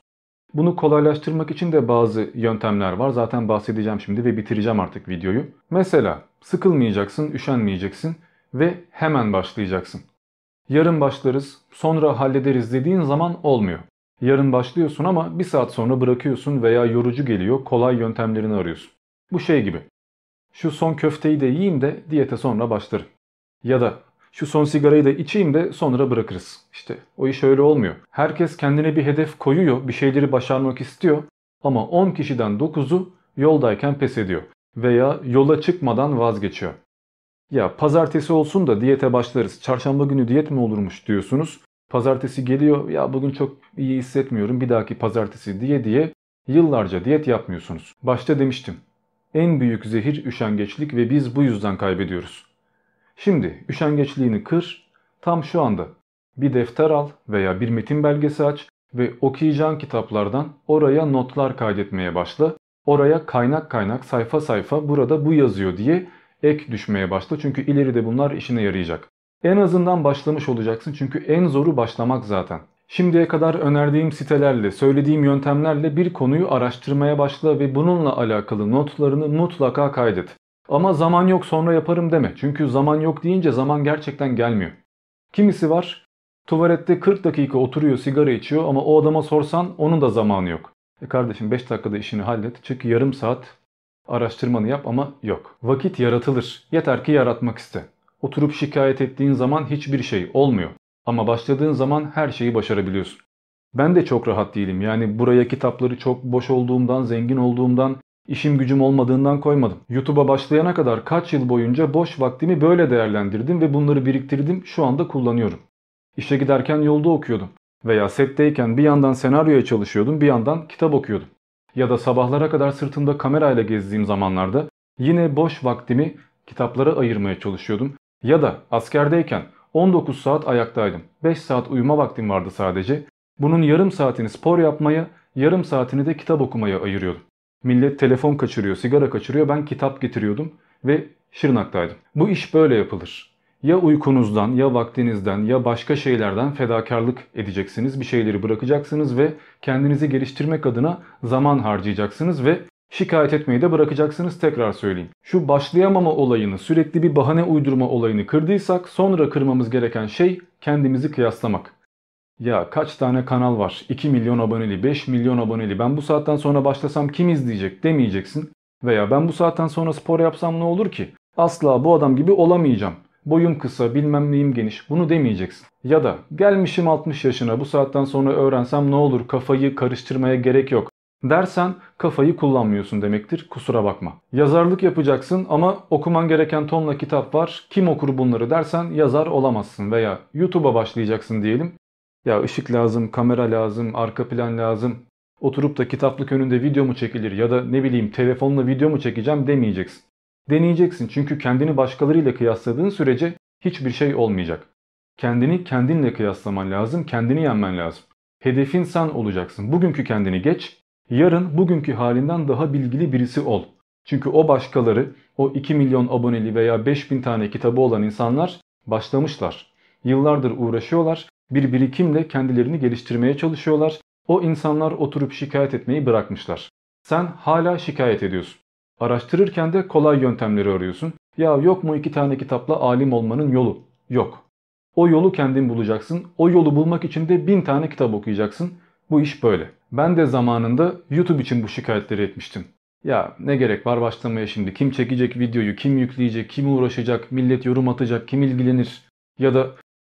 Bunu kolaylaştırmak için de bazı yöntemler var. Zaten bahsedeceğim şimdi ve bitireceğim artık videoyu. Mesela sıkılmayacaksın, üşenmeyeceksin ve hemen başlayacaksın. Yarın başlarız, sonra hallederiz dediğin zaman olmuyor. Yarın başlıyorsun ama bir saat sonra bırakıyorsun veya yorucu geliyor, kolay yöntemlerini arıyorsun. Bu şey gibi. Şu son köfteyi de yiyeyim de diyete sonra başlarım. Ya da şu son sigarayı da içeyim de sonra bırakırız. İşte o iş öyle olmuyor. Herkes kendine bir hedef koyuyor, bir şeyleri başarmak istiyor ama on kişiden dokuzu yoldayken pes ediyor veya yola çıkmadan vazgeçiyor. Ya pazartesi olsun da diyete başlarız. Çarşamba günü diyet mi olurmuş diyorsunuz. Pazartesi geliyor, ya bugün çok iyi hissetmiyorum, bir dahaki pazartesi diye diye yıllarca diyet yapmıyorsunuz. Başta demiştim, en büyük zehir üşengeçlik ve biz bu yüzden kaybediyoruz. Şimdi üşengeçliğini kır, tam şu anda bir defter al veya bir metin belgesi aç ve okuyacağın kitaplardan oraya notlar kaydetmeye başla. Oraya kaynak kaynak, sayfa sayfa, burada bu yazıyor diye ek düşmeye başla, çünkü ileride bunlar işine yarayacak. En azından başlamış olacaksın, çünkü en zoru başlamak zaten. Şimdiye kadar önerdiğim sitelerle, söylediğim yöntemlerle bir konuyu araştırmaya başla ve bununla alakalı notlarını mutlaka kaydet. Ama zaman yok, sonra yaparım deme. Çünkü zaman yok deyince zaman gerçekten gelmiyor. Kimisi var, tuvalette kırk dakika oturuyor, sigara içiyor ama o adama sorsan onun da zamanı yok. E kardeşim, beş dakikada işini hallet, çık yarım saat araştırmanı yap, ama yok. Vakit yaratılır, yeter ki yaratmak iste. Oturup şikayet ettiğin zaman hiçbir şey olmuyor. Ama başladığın zaman her şeyi başarabiliyorsun. Ben de çok rahat değilim. Yani buraya kitapları çok boş olduğumdan, zengin olduğumdan, işim gücüm olmadığından koymadım. YouTube'a başlayana kadar kaç yıl boyunca boş vaktimi böyle değerlendirdim ve bunları biriktirdim. Şu anda kullanıyorum. İşe giderken yolda okuyordum. Veya setteyken bir yandan senaryoya çalışıyordum, bir yandan kitap okuyordum. Ya da sabahlara kadar sırtımda kamerayla gezdiğim zamanlarda yine boş vaktimi kitaplara ayırmaya çalışıyordum. Ya da askerdeyken on dokuz saat ayaktaydım. beş saat uyuma vaktim vardı sadece. Bunun yarım saatini spor yapmaya, yarım saatini de kitap okumaya ayırıyordum. Millet telefon kaçırıyor, sigara kaçırıyor. Ben kitap getiriyordum ve Şırnak'taydım. Bu iş böyle yapılır. Ya uykunuzdan, ya vaktinizden, ya başka şeylerden fedakarlık edeceksiniz. Bir şeyleri bırakacaksınız ve kendinizi geliştirmek adına zaman harcayacaksınız ve şikayet etmeyi de bırakacaksınız, tekrar söyleyeyim. Şu başlayamama olayını, sürekli bir bahane uydurma olayını kırdıysak sonra kırmamız gereken şey kendimizi kıyaslamak. Ya kaç tane kanal var? iki milyon aboneli, beş milyon aboneli. Ben bu saatten sonra başlasam kim izleyecek demeyeceksin. Veya ben bu saatten sonra spor yapsam ne olur ki? Asla bu adam gibi olamayacağım. Boyum kısa, bilmem neyim geniş. Bunu demeyeceksin. Ya da gelmişim altmış yaşına, bu saatten sonra öğrensem ne olur? Kafayı karıştırmaya gerek yok dersen kafayı kullanmıyorsun demektir, kusura bakma. Yazarlık yapacaksın ama okuman gereken tonla kitap var, kim okur bunları dersen yazar olamazsın. Veya YouTube'a başlayacaksın diyelim. Ya ışık lazım, kamera lazım, arka plan lazım. Oturup da kitaplık önünde video mu çekilir ya da ne bileyim telefonla video mu çekeceğim demeyeceksin. Deneyeceksin, çünkü kendini başkalarıyla kıyasladığın sürece hiçbir şey olmayacak. Kendini kendinle kıyaslaman lazım, kendini yenmen lazım. Hedefin sen olacaksın. Bugünkü kendini geç. Yarın bugünkü halinden daha bilgili birisi ol. Çünkü o başkaları, o iki milyon aboneli veya beş bin tane kitabı olan insanlar başlamışlar. Yıllardır uğraşıyorlar, bir birikimle kendilerini geliştirmeye çalışıyorlar. O insanlar oturup şikayet etmeyi bırakmışlar. Sen hala şikayet ediyorsun. Araştırırken de kolay yöntemleri arıyorsun. Ya yok mu iki tane kitapla alim olmanın yolu? Yok. O yolu kendin bulacaksın. O yolu bulmak için de bin tane kitap okuyacaksın. Bu iş böyle. Ben de zamanında YouTube için bu şikayetleri etmiştim. Ya ne gerek var başlamaya şimdi? Kim çekecek videoyu? Kim yükleyecek? Kim uğraşacak? Millet yorum atacak? Kim ilgilenir? Ya da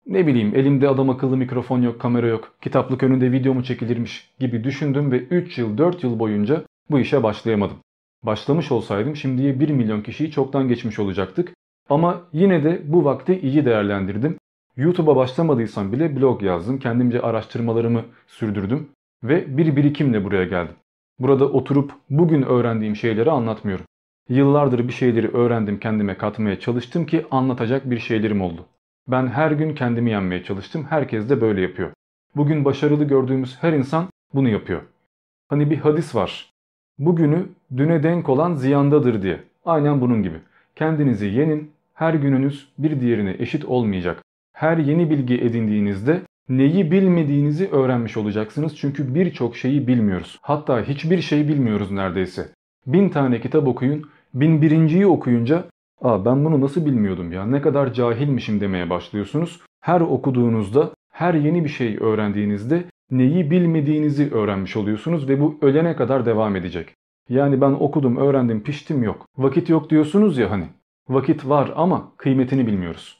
ne bileyim elimde adam akıllı mikrofon yok, kamera yok, kitaplık önünde video mu çekilirmiş gibi düşündüm ve üç yıl dört yıl boyunca bu işe başlayamadım. Başlamış olsaydım şimdiye bir milyon kişiyi çoktan geçmiş olacaktık. Ama yine de bu vakti iyi değerlendirdim. YouTube'a başlamadıysam bile blog yazdım, kendimce araştırmalarımı sürdürdüm ve bir birikimle buraya geldim. Burada oturup bugün öğrendiğim şeyleri anlatmıyorum. Yıllardır bir şeyleri öğrendim, kendime katmaya çalıştım ki anlatacak bir şeylerim oldu. Ben her gün kendimi yenmeye çalıştım. Herkes de böyle yapıyor. Bugün başarılı gördüğümüz her insan bunu yapıyor. Hani bir hadis var. Bugünü düne denk olan ziyandadır diye. Aynen bunun gibi. Kendinizi yenin. Her gününüz bir diğerine eşit olmayacak. Her yeni bilgi edindiğinizde neyi bilmediğinizi öğrenmiş olacaksınız. Çünkü birçok şeyi bilmiyoruz. Hatta hiçbir şey bilmiyoruz neredeyse. Bin tane kitap okuyun. Bin birinciyi okuyunca ''Aa ben bunu nasıl bilmiyordum ya, ne kadar cahilmişim'' demeye başlıyorsunuz. Her okuduğunuzda, her yeni bir şey öğrendiğinizde neyi bilmediğinizi öğrenmiş oluyorsunuz ve bu ölene kadar devam edecek. Yani ben okudum, öğrendim, piştim yok. Vakit yok diyorsunuz ya hani. Vakit var ama kıymetini bilmiyoruz.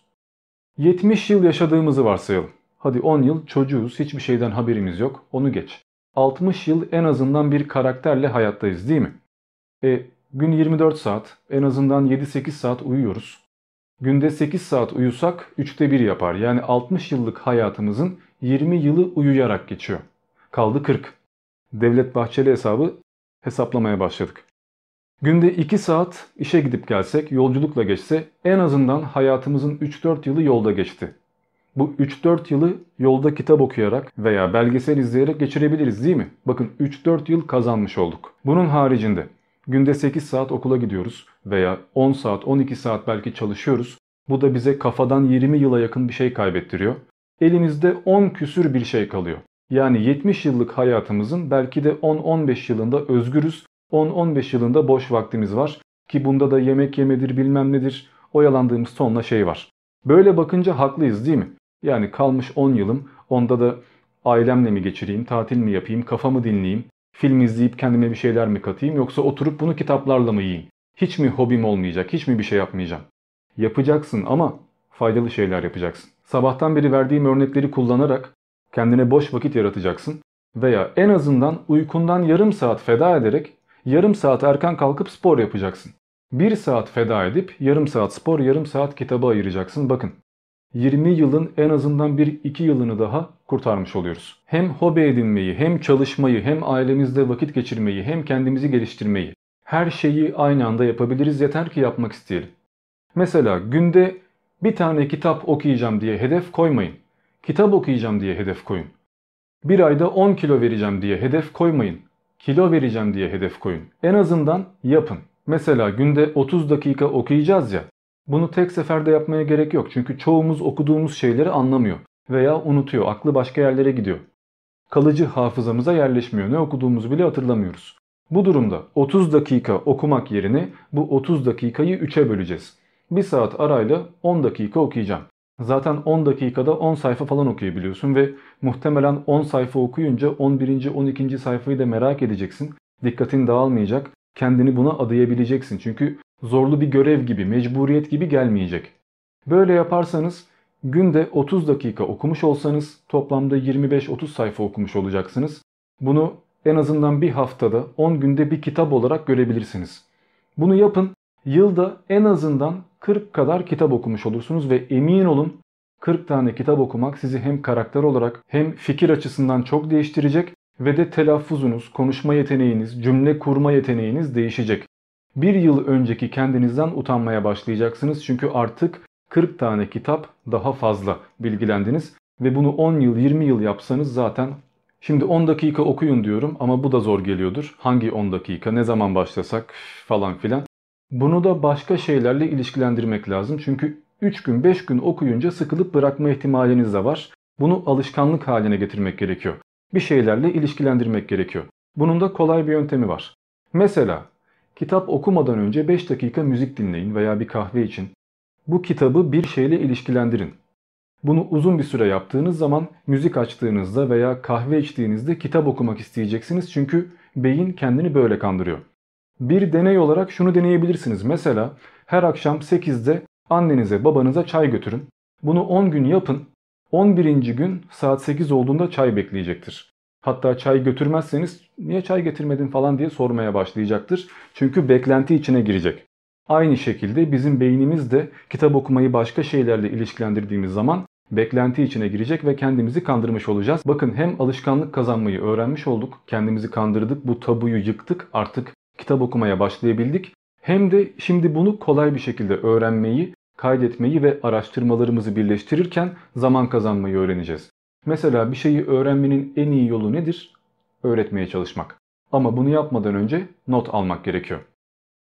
yetmiş yıl yaşadığımızı varsayalım. Hadi on yıl çocuğuz, hiçbir şeyden haberimiz yok, onu geç. altmış yıl en azından bir karakterle hayattayız değil mi? E... Gün yirmi dört saat, en azından yedi sekiz saat uyuyoruz. Günde sekiz saat uyusak üçte bir yapar. Yani altmış yıllık hayatımızın yirmi yılı uyuyarak geçiyor. Kaldı kırk. Devlet Bahçeli hesabı hesaplamaya başladık. Günde iki saat işe gidip gelsek, yolculukla geçse en azından hayatımızın üç dört yılı yolda geçti. Bu üç dört yılı yolda kitap okuyarak veya belgesel izleyerek geçirebiliriz değil mi? Bakın üç dört yıl kazanmış olduk. Bunun haricinde günde sekiz saat okula gidiyoruz veya on saat, on iki saat belki çalışıyoruz. Bu da bize kafadan yirmi yıla yakın bir şey kaybettiriyor. Elimizde on küsür bir şey kalıyor. Yani yetmiş yıllık hayatımızın belki de on on beş yılında özgürüz. on on beş yılında boş vaktimiz var. Ki bunda da yemek yemedir, bilmem nedir, oyalandığımız tonla şey var. Böyle bakınca haklıyız değil mi? Yani kalmış on yılım, onda da ailemle mi geçireyim, tatil mi yapayım, kafamı dinleyeyim? Film izleyip kendime bir şeyler mi katayım, yoksa oturup bunu kitaplarla mı yiyeyim? Hiç mi hobim olmayacak, hiç mi bir şey yapmayacağım? Yapacaksın ama faydalı şeyler yapacaksın. Sabahtan beri verdiğim örnekleri kullanarak kendine boş vakit yaratacaksın. Veya en azından uykundan yarım saat feda ederek yarım saat erken kalkıp spor yapacaksın. Bir saat feda edip yarım saat spor, yarım saat kitaba ayıracaksın. Bakın yirmi yılın en azından bir iki yılını daha kurtarmış oluyoruz. Hem hobi edinmeyi, hem çalışmayı, hem ailemizle vakit geçirmeyi, hem kendimizi geliştirmeyi. Her şeyi aynı anda yapabiliriz, yeter ki yapmak isteyelim. Mesela günde bir tane kitap okuyacağım diye hedef koymayın. Kitap okuyacağım diye hedef koyun. Bir ayda on kilo vereceğim diye hedef koymayın. Kilo vereceğim diye hedef koyun. En azından yapın. Mesela günde otuz dakika okuyacağız ya. Bunu tek seferde yapmaya gerek yok çünkü çoğumuz okuduğumuz şeyleri anlamıyor veya unutuyor, aklı başka yerlere gidiyor. Kalıcı hafızamıza yerleşmiyor, ne okuduğumuzu bile hatırlamıyoruz. Bu durumda otuz dakika okumak yerine bu otuz dakikayı üçe böleceğiz. bir saat arayla on dakika okuyacağım. Zaten on dakikada on sayfa falan okuyabiliyorsun ve muhtemelen on sayfa okuyunca on birinci on ikinci sayfayı da merak edeceksin. Dikkatin dağılmayacak, kendini buna adayabileceksin çünkü zorlu bir görev gibi, mecburiyet gibi gelmeyecek. Böyle yaparsanız günde otuz dakika okumuş olsanız toplamda yirmi beş otuz sayfa okumuş olacaksınız. Bunu en azından bir haftada on günde bir kitap olarak görebilirsiniz. Bunu yapın. Yılda en azından kırk kadar kitap okumuş olursunuz ve emin olun kırk tane kitap okumak sizi hem karakter olarak hem fikir açısından çok değiştirecek ve de telaffuzunuz, konuşma yeteneğiniz, cümle kurma yeteneğiniz değişecek. Bir yıl önceki kendinizden utanmaya başlayacaksınız çünkü artık kırk tane kitap daha fazla bilgilendiniz ve bunu on yıl yirmi yıl yapsanız zaten Şimdi on dakika okuyun diyorum ama bu da zor geliyordur. Hangi on dakika, ne zaman başlasak falan filan. Bunu da başka şeylerle ilişkilendirmek lazım. Çünkü üç gün beş gün okuyunca sıkılıp bırakma ihtimaliniz de var. Bunu alışkanlık haline getirmek gerekiyor. Bir şeylerle ilişkilendirmek gerekiyor. Bunun da kolay bir yöntemi var. Mesela kitap okumadan önce beş dakika müzik dinleyin veya bir kahve için. Bu kitabı bir şeyle ilişkilendirin. Bunu uzun bir süre yaptığınız zaman müzik açtığınızda veya kahve içtiğinizde kitap okumak isteyeceksiniz. Çünkü beyin kendini böyle kandırıyor. Bir deney olarak şunu deneyebilirsiniz. Mesela her akşam sekizde annenize babanıza çay götürün. Bunu on gün yapın. on birinci gün saat sekiz olduğunda çay bekleyecektir. Hatta çay götürmezseniz niye çay getirmedin falan diye sormaya başlayacaktır. Çünkü beklenti içine girecek. Aynı şekilde bizim beynimiz de kitap okumayı başka şeylerle ilişkilendirdiğimiz zaman beklenti içine girecek ve kendimizi kandırmış olacağız. Bakın hem alışkanlık kazanmayı öğrenmiş olduk, kendimizi kandırdık, bu tabuyu yıktık, artık kitap okumaya başlayabildik. Hem de şimdi bunu kolay bir şekilde öğrenmeyi, kaydetmeyi ve araştırmalarımızı birleştirirken zaman kazanmayı öğreneceğiz. Mesela bir şeyi öğrenmenin en iyi yolu nedir? Öğretmeye çalışmak. Ama bunu yapmadan önce not almak gerekiyor.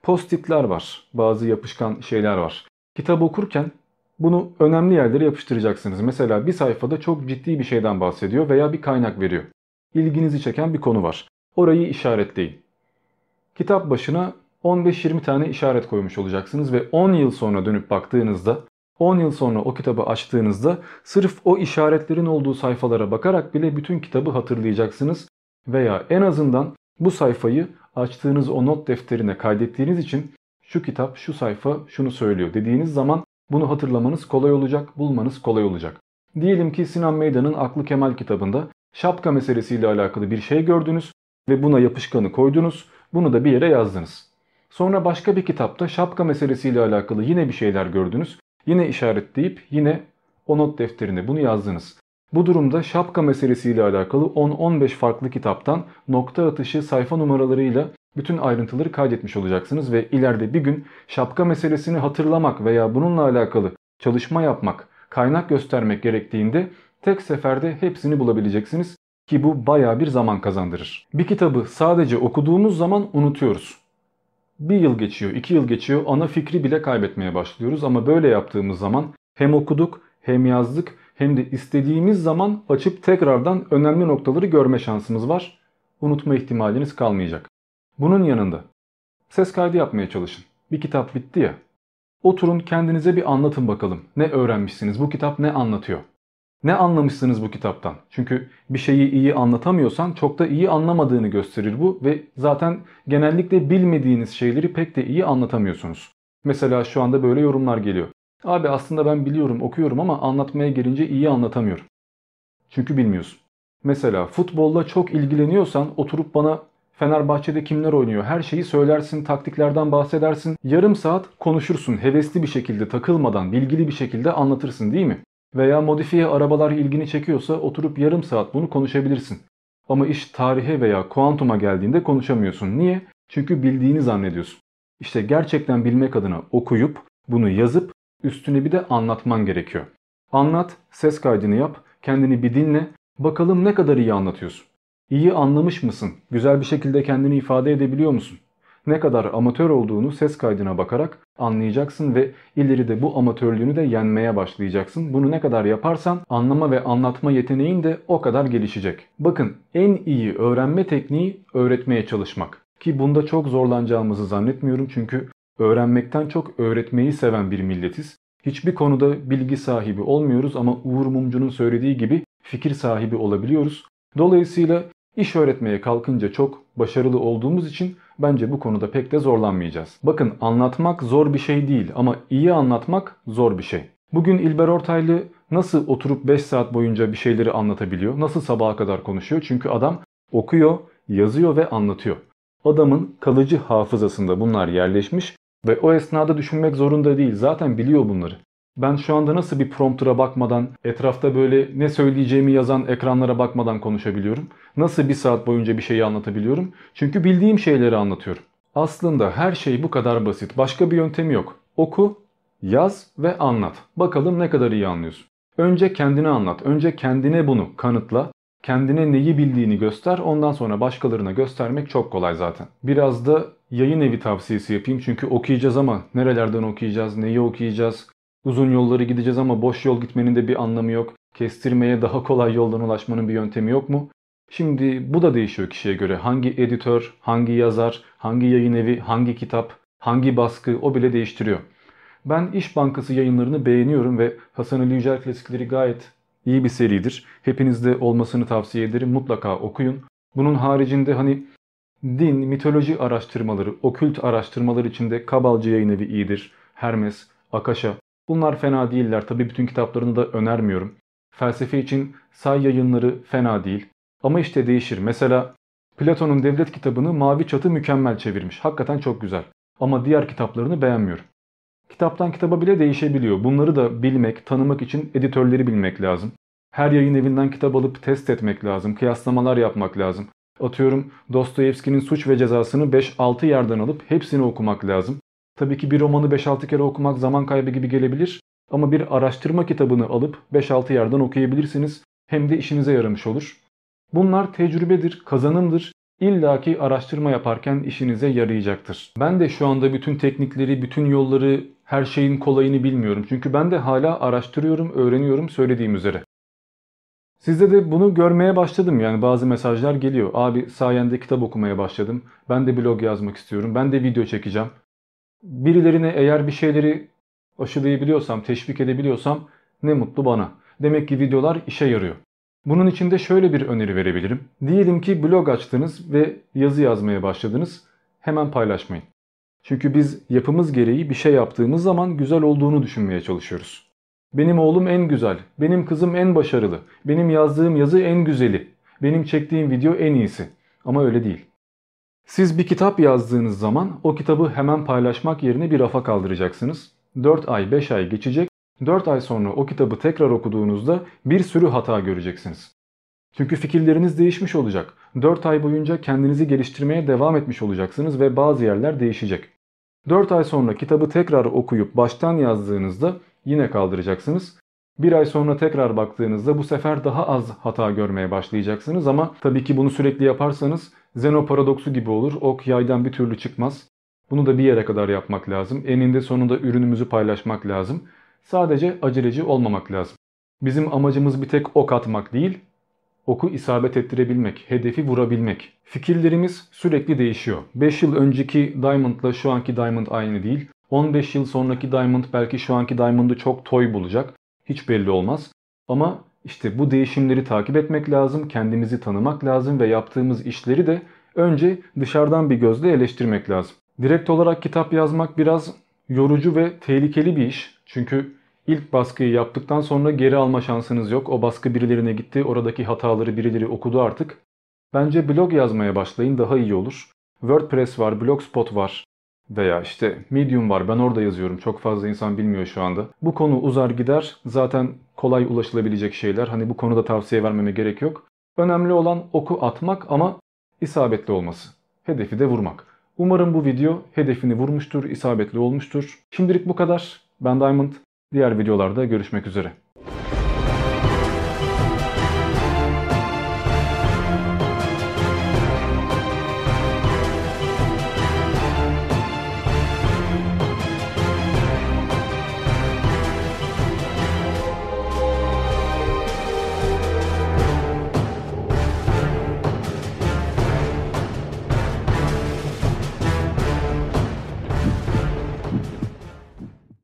Post-it'ler var. Bazı yapışkan şeyler var. Kitap okurken bunu önemli yerlere yapıştıracaksınız. Mesela bir sayfada çok ciddi bir şeyden bahsediyor veya bir kaynak veriyor. İlginizi çeken bir konu var. Orayı işaretleyin. Kitap başına on beş yirmi tane işaret koymuş olacaksınız ve on yıl sonra dönüp baktığınızda, on yıl sonra o kitabı açtığınızda sırf o işaretlerin olduğu sayfalara bakarak bile bütün kitabı hatırlayacaksınız veya en azından bu sayfayı açtığınız o not defterine kaydettiğiniz için şu kitap, şu sayfa şunu söylüyor dediğiniz zaman bunu hatırlamanız kolay olacak, bulmanız kolay olacak. Diyelim ki Sinan Meydan'ın Aklı Kemal kitabında şapka meselesiyle alakalı bir şey gördünüz ve buna yapışkanı koydunuz, bunu da bir yere yazdınız. Sonra başka bir kitapta şapka meselesiyle alakalı yine bir şeyler gördünüz, yine işaretleyip yine o not defterine bunu yazdınız. Bu durumda şapka meselesiyle alakalı on on beş farklı kitaptan nokta atışı sayfa numaralarıyla bütün ayrıntıları kaydetmiş olacaksınız ve ileride bir gün şapka meselesini hatırlamak veya bununla alakalı çalışma yapmak, kaynak göstermek gerektiğinde tek seferde hepsini bulabileceksiniz ki bu bayağı bir zaman kazandırır. Bir kitabı sadece okuduğumuz zaman unutuyoruz. Bir yıl geçiyor, iki yıl geçiyor, ana fikri bile kaybetmeye başlıyoruz ama böyle yaptığımız zaman hem okuduk hem yazdık. Hem de istediğimiz zaman açıp tekrardan önemli noktaları görme şansımız var. Unutma ihtimaliniz kalmayacak. Bunun yanında ses kaydı yapmaya çalışın. Bir kitap bitti ya. Oturun kendinize bir anlatın bakalım. Ne öğrenmişsiniz? Bu kitap ne anlatıyor? Ne anlamışsınız bu kitaptan? Çünkü bir şeyi iyi anlatamıyorsan çok da iyi anlamadığını gösterir bu. Ve zaten genellikle bilmediğiniz şeyleri pek de iyi anlatamıyorsunuz. Mesela şu anda böyle yorumlar geliyor. Abi aslında ben biliyorum, okuyorum ama anlatmaya gelince iyi anlatamıyorum. Çünkü bilmiyorsun. Mesela futbolla çok ilgileniyorsan oturup bana Fenerbahçe'de kimler oynuyor, her şeyi söylersin, taktiklerden bahsedersin. Yarım saat konuşursun, hevesli bir şekilde takılmadan, bilgili bir şekilde anlatırsın değil mi? Veya modifiye arabalar ilgini çekiyorsa oturup yarım saat bunu konuşabilirsin. Ama iş tarihe veya kuantuma geldiğinde konuşamıyorsun. Niye? Çünkü bildiğini zannediyorsun. İşte gerçekten bilmek adına okuyup, bunu yazıp, üstüne bir de anlatman gerekiyor. Anlat, ses kaydını yap, kendini bir dinle. Bakalım ne kadar iyi anlatıyorsun? İyi anlamış mısın? Güzel bir şekilde kendini ifade edebiliyor musun? Ne kadar amatör olduğunu ses kaydına bakarak anlayacaksın ve ileride bu amatörlüğünü de yenmeye başlayacaksın. Bunu ne kadar yaparsan anlama ve anlatma yeteneğin de o kadar gelişecek. Bakın en iyi öğrenme tekniği öğretmeye çalışmak. Ki bunda çok zorlanacağımızı zannetmiyorum çünkü öğrenmekten çok öğretmeyi seven bir milletiz. Hiçbir konuda bilgi sahibi olmuyoruz ama Uğur Mumcu'nun söylediği gibi fikir sahibi olabiliyoruz. Dolayısıyla iş öğretmeye kalkınca çok başarılı olduğumuz için bence bu konuda pek de zorlanmayacağız. Bakın anlatmak zor bir şey değil ama iyi anlatmak zor bir şey. Bugün İlber Ortaylı nasıl oturup beş saat boyunca bir şeyleri anlatabiliyor? Nasıl sabaha kadar konuşuyor? Çünkü adam okuyor, yazıyor ve anlatıyor. Adamın kalıcı hafızasında bunlar yerleşmiş. Ve o esnada düşünmek zorunda değil. Zaten biliyor bunları. Ben şu anda nasıl bir promptura bakmadan, etrafta böyle ne söyleyeceğimi yazan ekranlara bakmadan konuşabiliyorum? Nasıl bir saat boyunca bir şeyi anlatabiliyorum? Çünkü bildiğim şeyleri anlatıyorum. Aslında her şey bu kadar basit. Başka bir yöntemi yok. Oku, yaz ve anlat. Bakalım ne kadar iyi anlıyorsun. Önce kendine anlat. Önce kendine bunu kanıtla. Kendine neyi bildiğini göster, ondan sonra başkalarına göstermek çok kolay zaten. Biraz da yayın evi tavsiyesi yapayım çünkü okuyacağız ama nerelerden okuyacağız, neyi okuyacağız, uzun yolları gideceğiz ama boş yol gitmenin de bir anlamı yok. Kestirmeye, daha kolay yoldan ulaşmanın bir yöntemi yok mu? Şimdi bu da değişiyor kişiye göre. Hangi editör, hangi yazar, hangi yayın evi, hangi kitap, hangi baskı o bile değiştiriyor. Ben İş Bankası yayınlarını beğeniyorum ve Hasan Ali Yücel klasikleri gayet iyi bir seridir. Hepiniz de olmasını tavsiye ederim. Mutlaka okuyun. Bunun haricinde hani din, mitoloji araştırmaları, okült araştırmalar içinde Kabalcı Yayın Evi iyidir. Hermes, Akasha. Bunlar fena değiller. Tabii bütün kitaplarını da önermiyorum. Felsefe için Say yayınları fena değil. Ama işte değişir. Mesela Platon'un Devlet kitabını Mavi Çatı mükemmel çevirmiş. Hakikaten çok güzel. Ama diğer kitaplarını beğenmiyorum. Kitaptan kitaba bile değişebiliyor. Bunları da bilmek, tanımak için editörleri bilmek lazım. Her yayın evinden kitap alıp test etmek lazım. Kıyaslamalar yapmak lazım. Atıyorum Dostoyevski'nin Suç ve Cezası'nı beş altı yerden alıp hepsini okumak lazım. Tabii ki bir romanı beş altı kere okumak zaman kaybı gibi gelebilir. Ama bir araştırma kitabını alıp beş altı yerden okuyabilirsiniz. Hem de işinize yaramış olur. Bunlar tecrübedir, kazanımdır. İlla ki araştırma yaparken işinize yarayacaktır. Ben de şu anda bütün teknikleri, bütün yolları, her şeyin kolayını bilmiyorum. Çünkü ben de hala araştırıyorum, öğreniyorum söylediğim üzere. Sizde de bunu görmeye başladım. Yani bazı mesajlar geliyor. Abi sayende kitap okumaya başladım. Ben de blog yazmak istiyorum. Ben de video çekeceğim. Birilerine eğer bir şeyleri aşılayabiliyorsam, teşvik edebiliyorsam ne mutlu bana. Demek ki videolar işe yarıyor. Bunun için de şöyle bir öneri verebilirim. Diyelim ki blog açtınız ve yazı yazmaya başladınız. Hemen paylaşmayın. Çünkü biz yapımız gereği bir şey yaptığımız zaman güzel olduğunu düşünmeye çalışıyoruz. Benim oğlum en güzel, benim kızım en başarılı, benim yazdığım yazı en güzeli, benim çektiğim video en iyisi. Ama öyle değil. Siz bir kitap yazdığınız zaman o kitabı hemen paylaşmak yerine bir rafa kaldıracaksınız. dört ay beş ay geçecek. dört ay sonra o kitabı tekrar okuduğunuzda bir sürü hata göreceksiniz. Çünkü fikirleriniz değişmiş olacak. dört ay boyunca kendinizi geliştirmeye devam etmiş olacaksınız ve bazı yerler değişecek. dört ay sonra kitabı tekrar okuyup baştan yazdığınızda yine kaldıracaksınız. bir ay sonra tekrar baktığınızda bu sefer daha az hata görmeye başlayacaksınız ama tabii ki bunu sürekli yaparsanız Zeno paradoksu gibi olur. Ok yaydan bir türlü çıkmaz. Bunu da bir yere kadar yapmak lazım. Eninde sonunda ürünümüzü paylaşmak lazım. Sadece aceleci olmamak lazım. Bizim amacımız bir tek ok atmak değil, oku isabet ettirebilmek, hedefi vurabilmek. Fikirlerimiz sürekli değişiyor. beş yıl önceki Diamond'la şu anki Diamond aynı değil. on beş yıl sonraki Diamond belki şu anki Diamond'ı çok toy bulacak. Hiç belli olmaz. Ama işte bu değişimleri takip etmek lazım, kendimizi tanımak lazım ve yaptığımız işleri de önce dışarıdan bir gözle eleştirmek lazım. Direkt olarak kitap yazmak biraz yorucu ve tehlikeli bir iş. Çünkü ilk baskıyı yaptıktan sonra geri alma şansınız yok. O baskı birilerine gitti. Oradaki hataları birileri okudu artık. Bence blog yazmaya başlayın daha iyi olur. WordPress var, Blogspot var veya işte Medium var. Ben orada yazıyorum. Çok fazla insan bilmiyor şu anda. Bu konu uzar gider. Zaten kolay ulaşılabilecek şeyler. Hani bu konuda tavsiye vermeme gerek yok. Önemli olan oku atmak ama isabetli olması. Hedefi de vurmak. Umarım bu video hedefini vurmuştur, isabetli olmuştur. Şimdilik bu kadar. Ben Diamond. Diğer videolarda görüşmek üzere.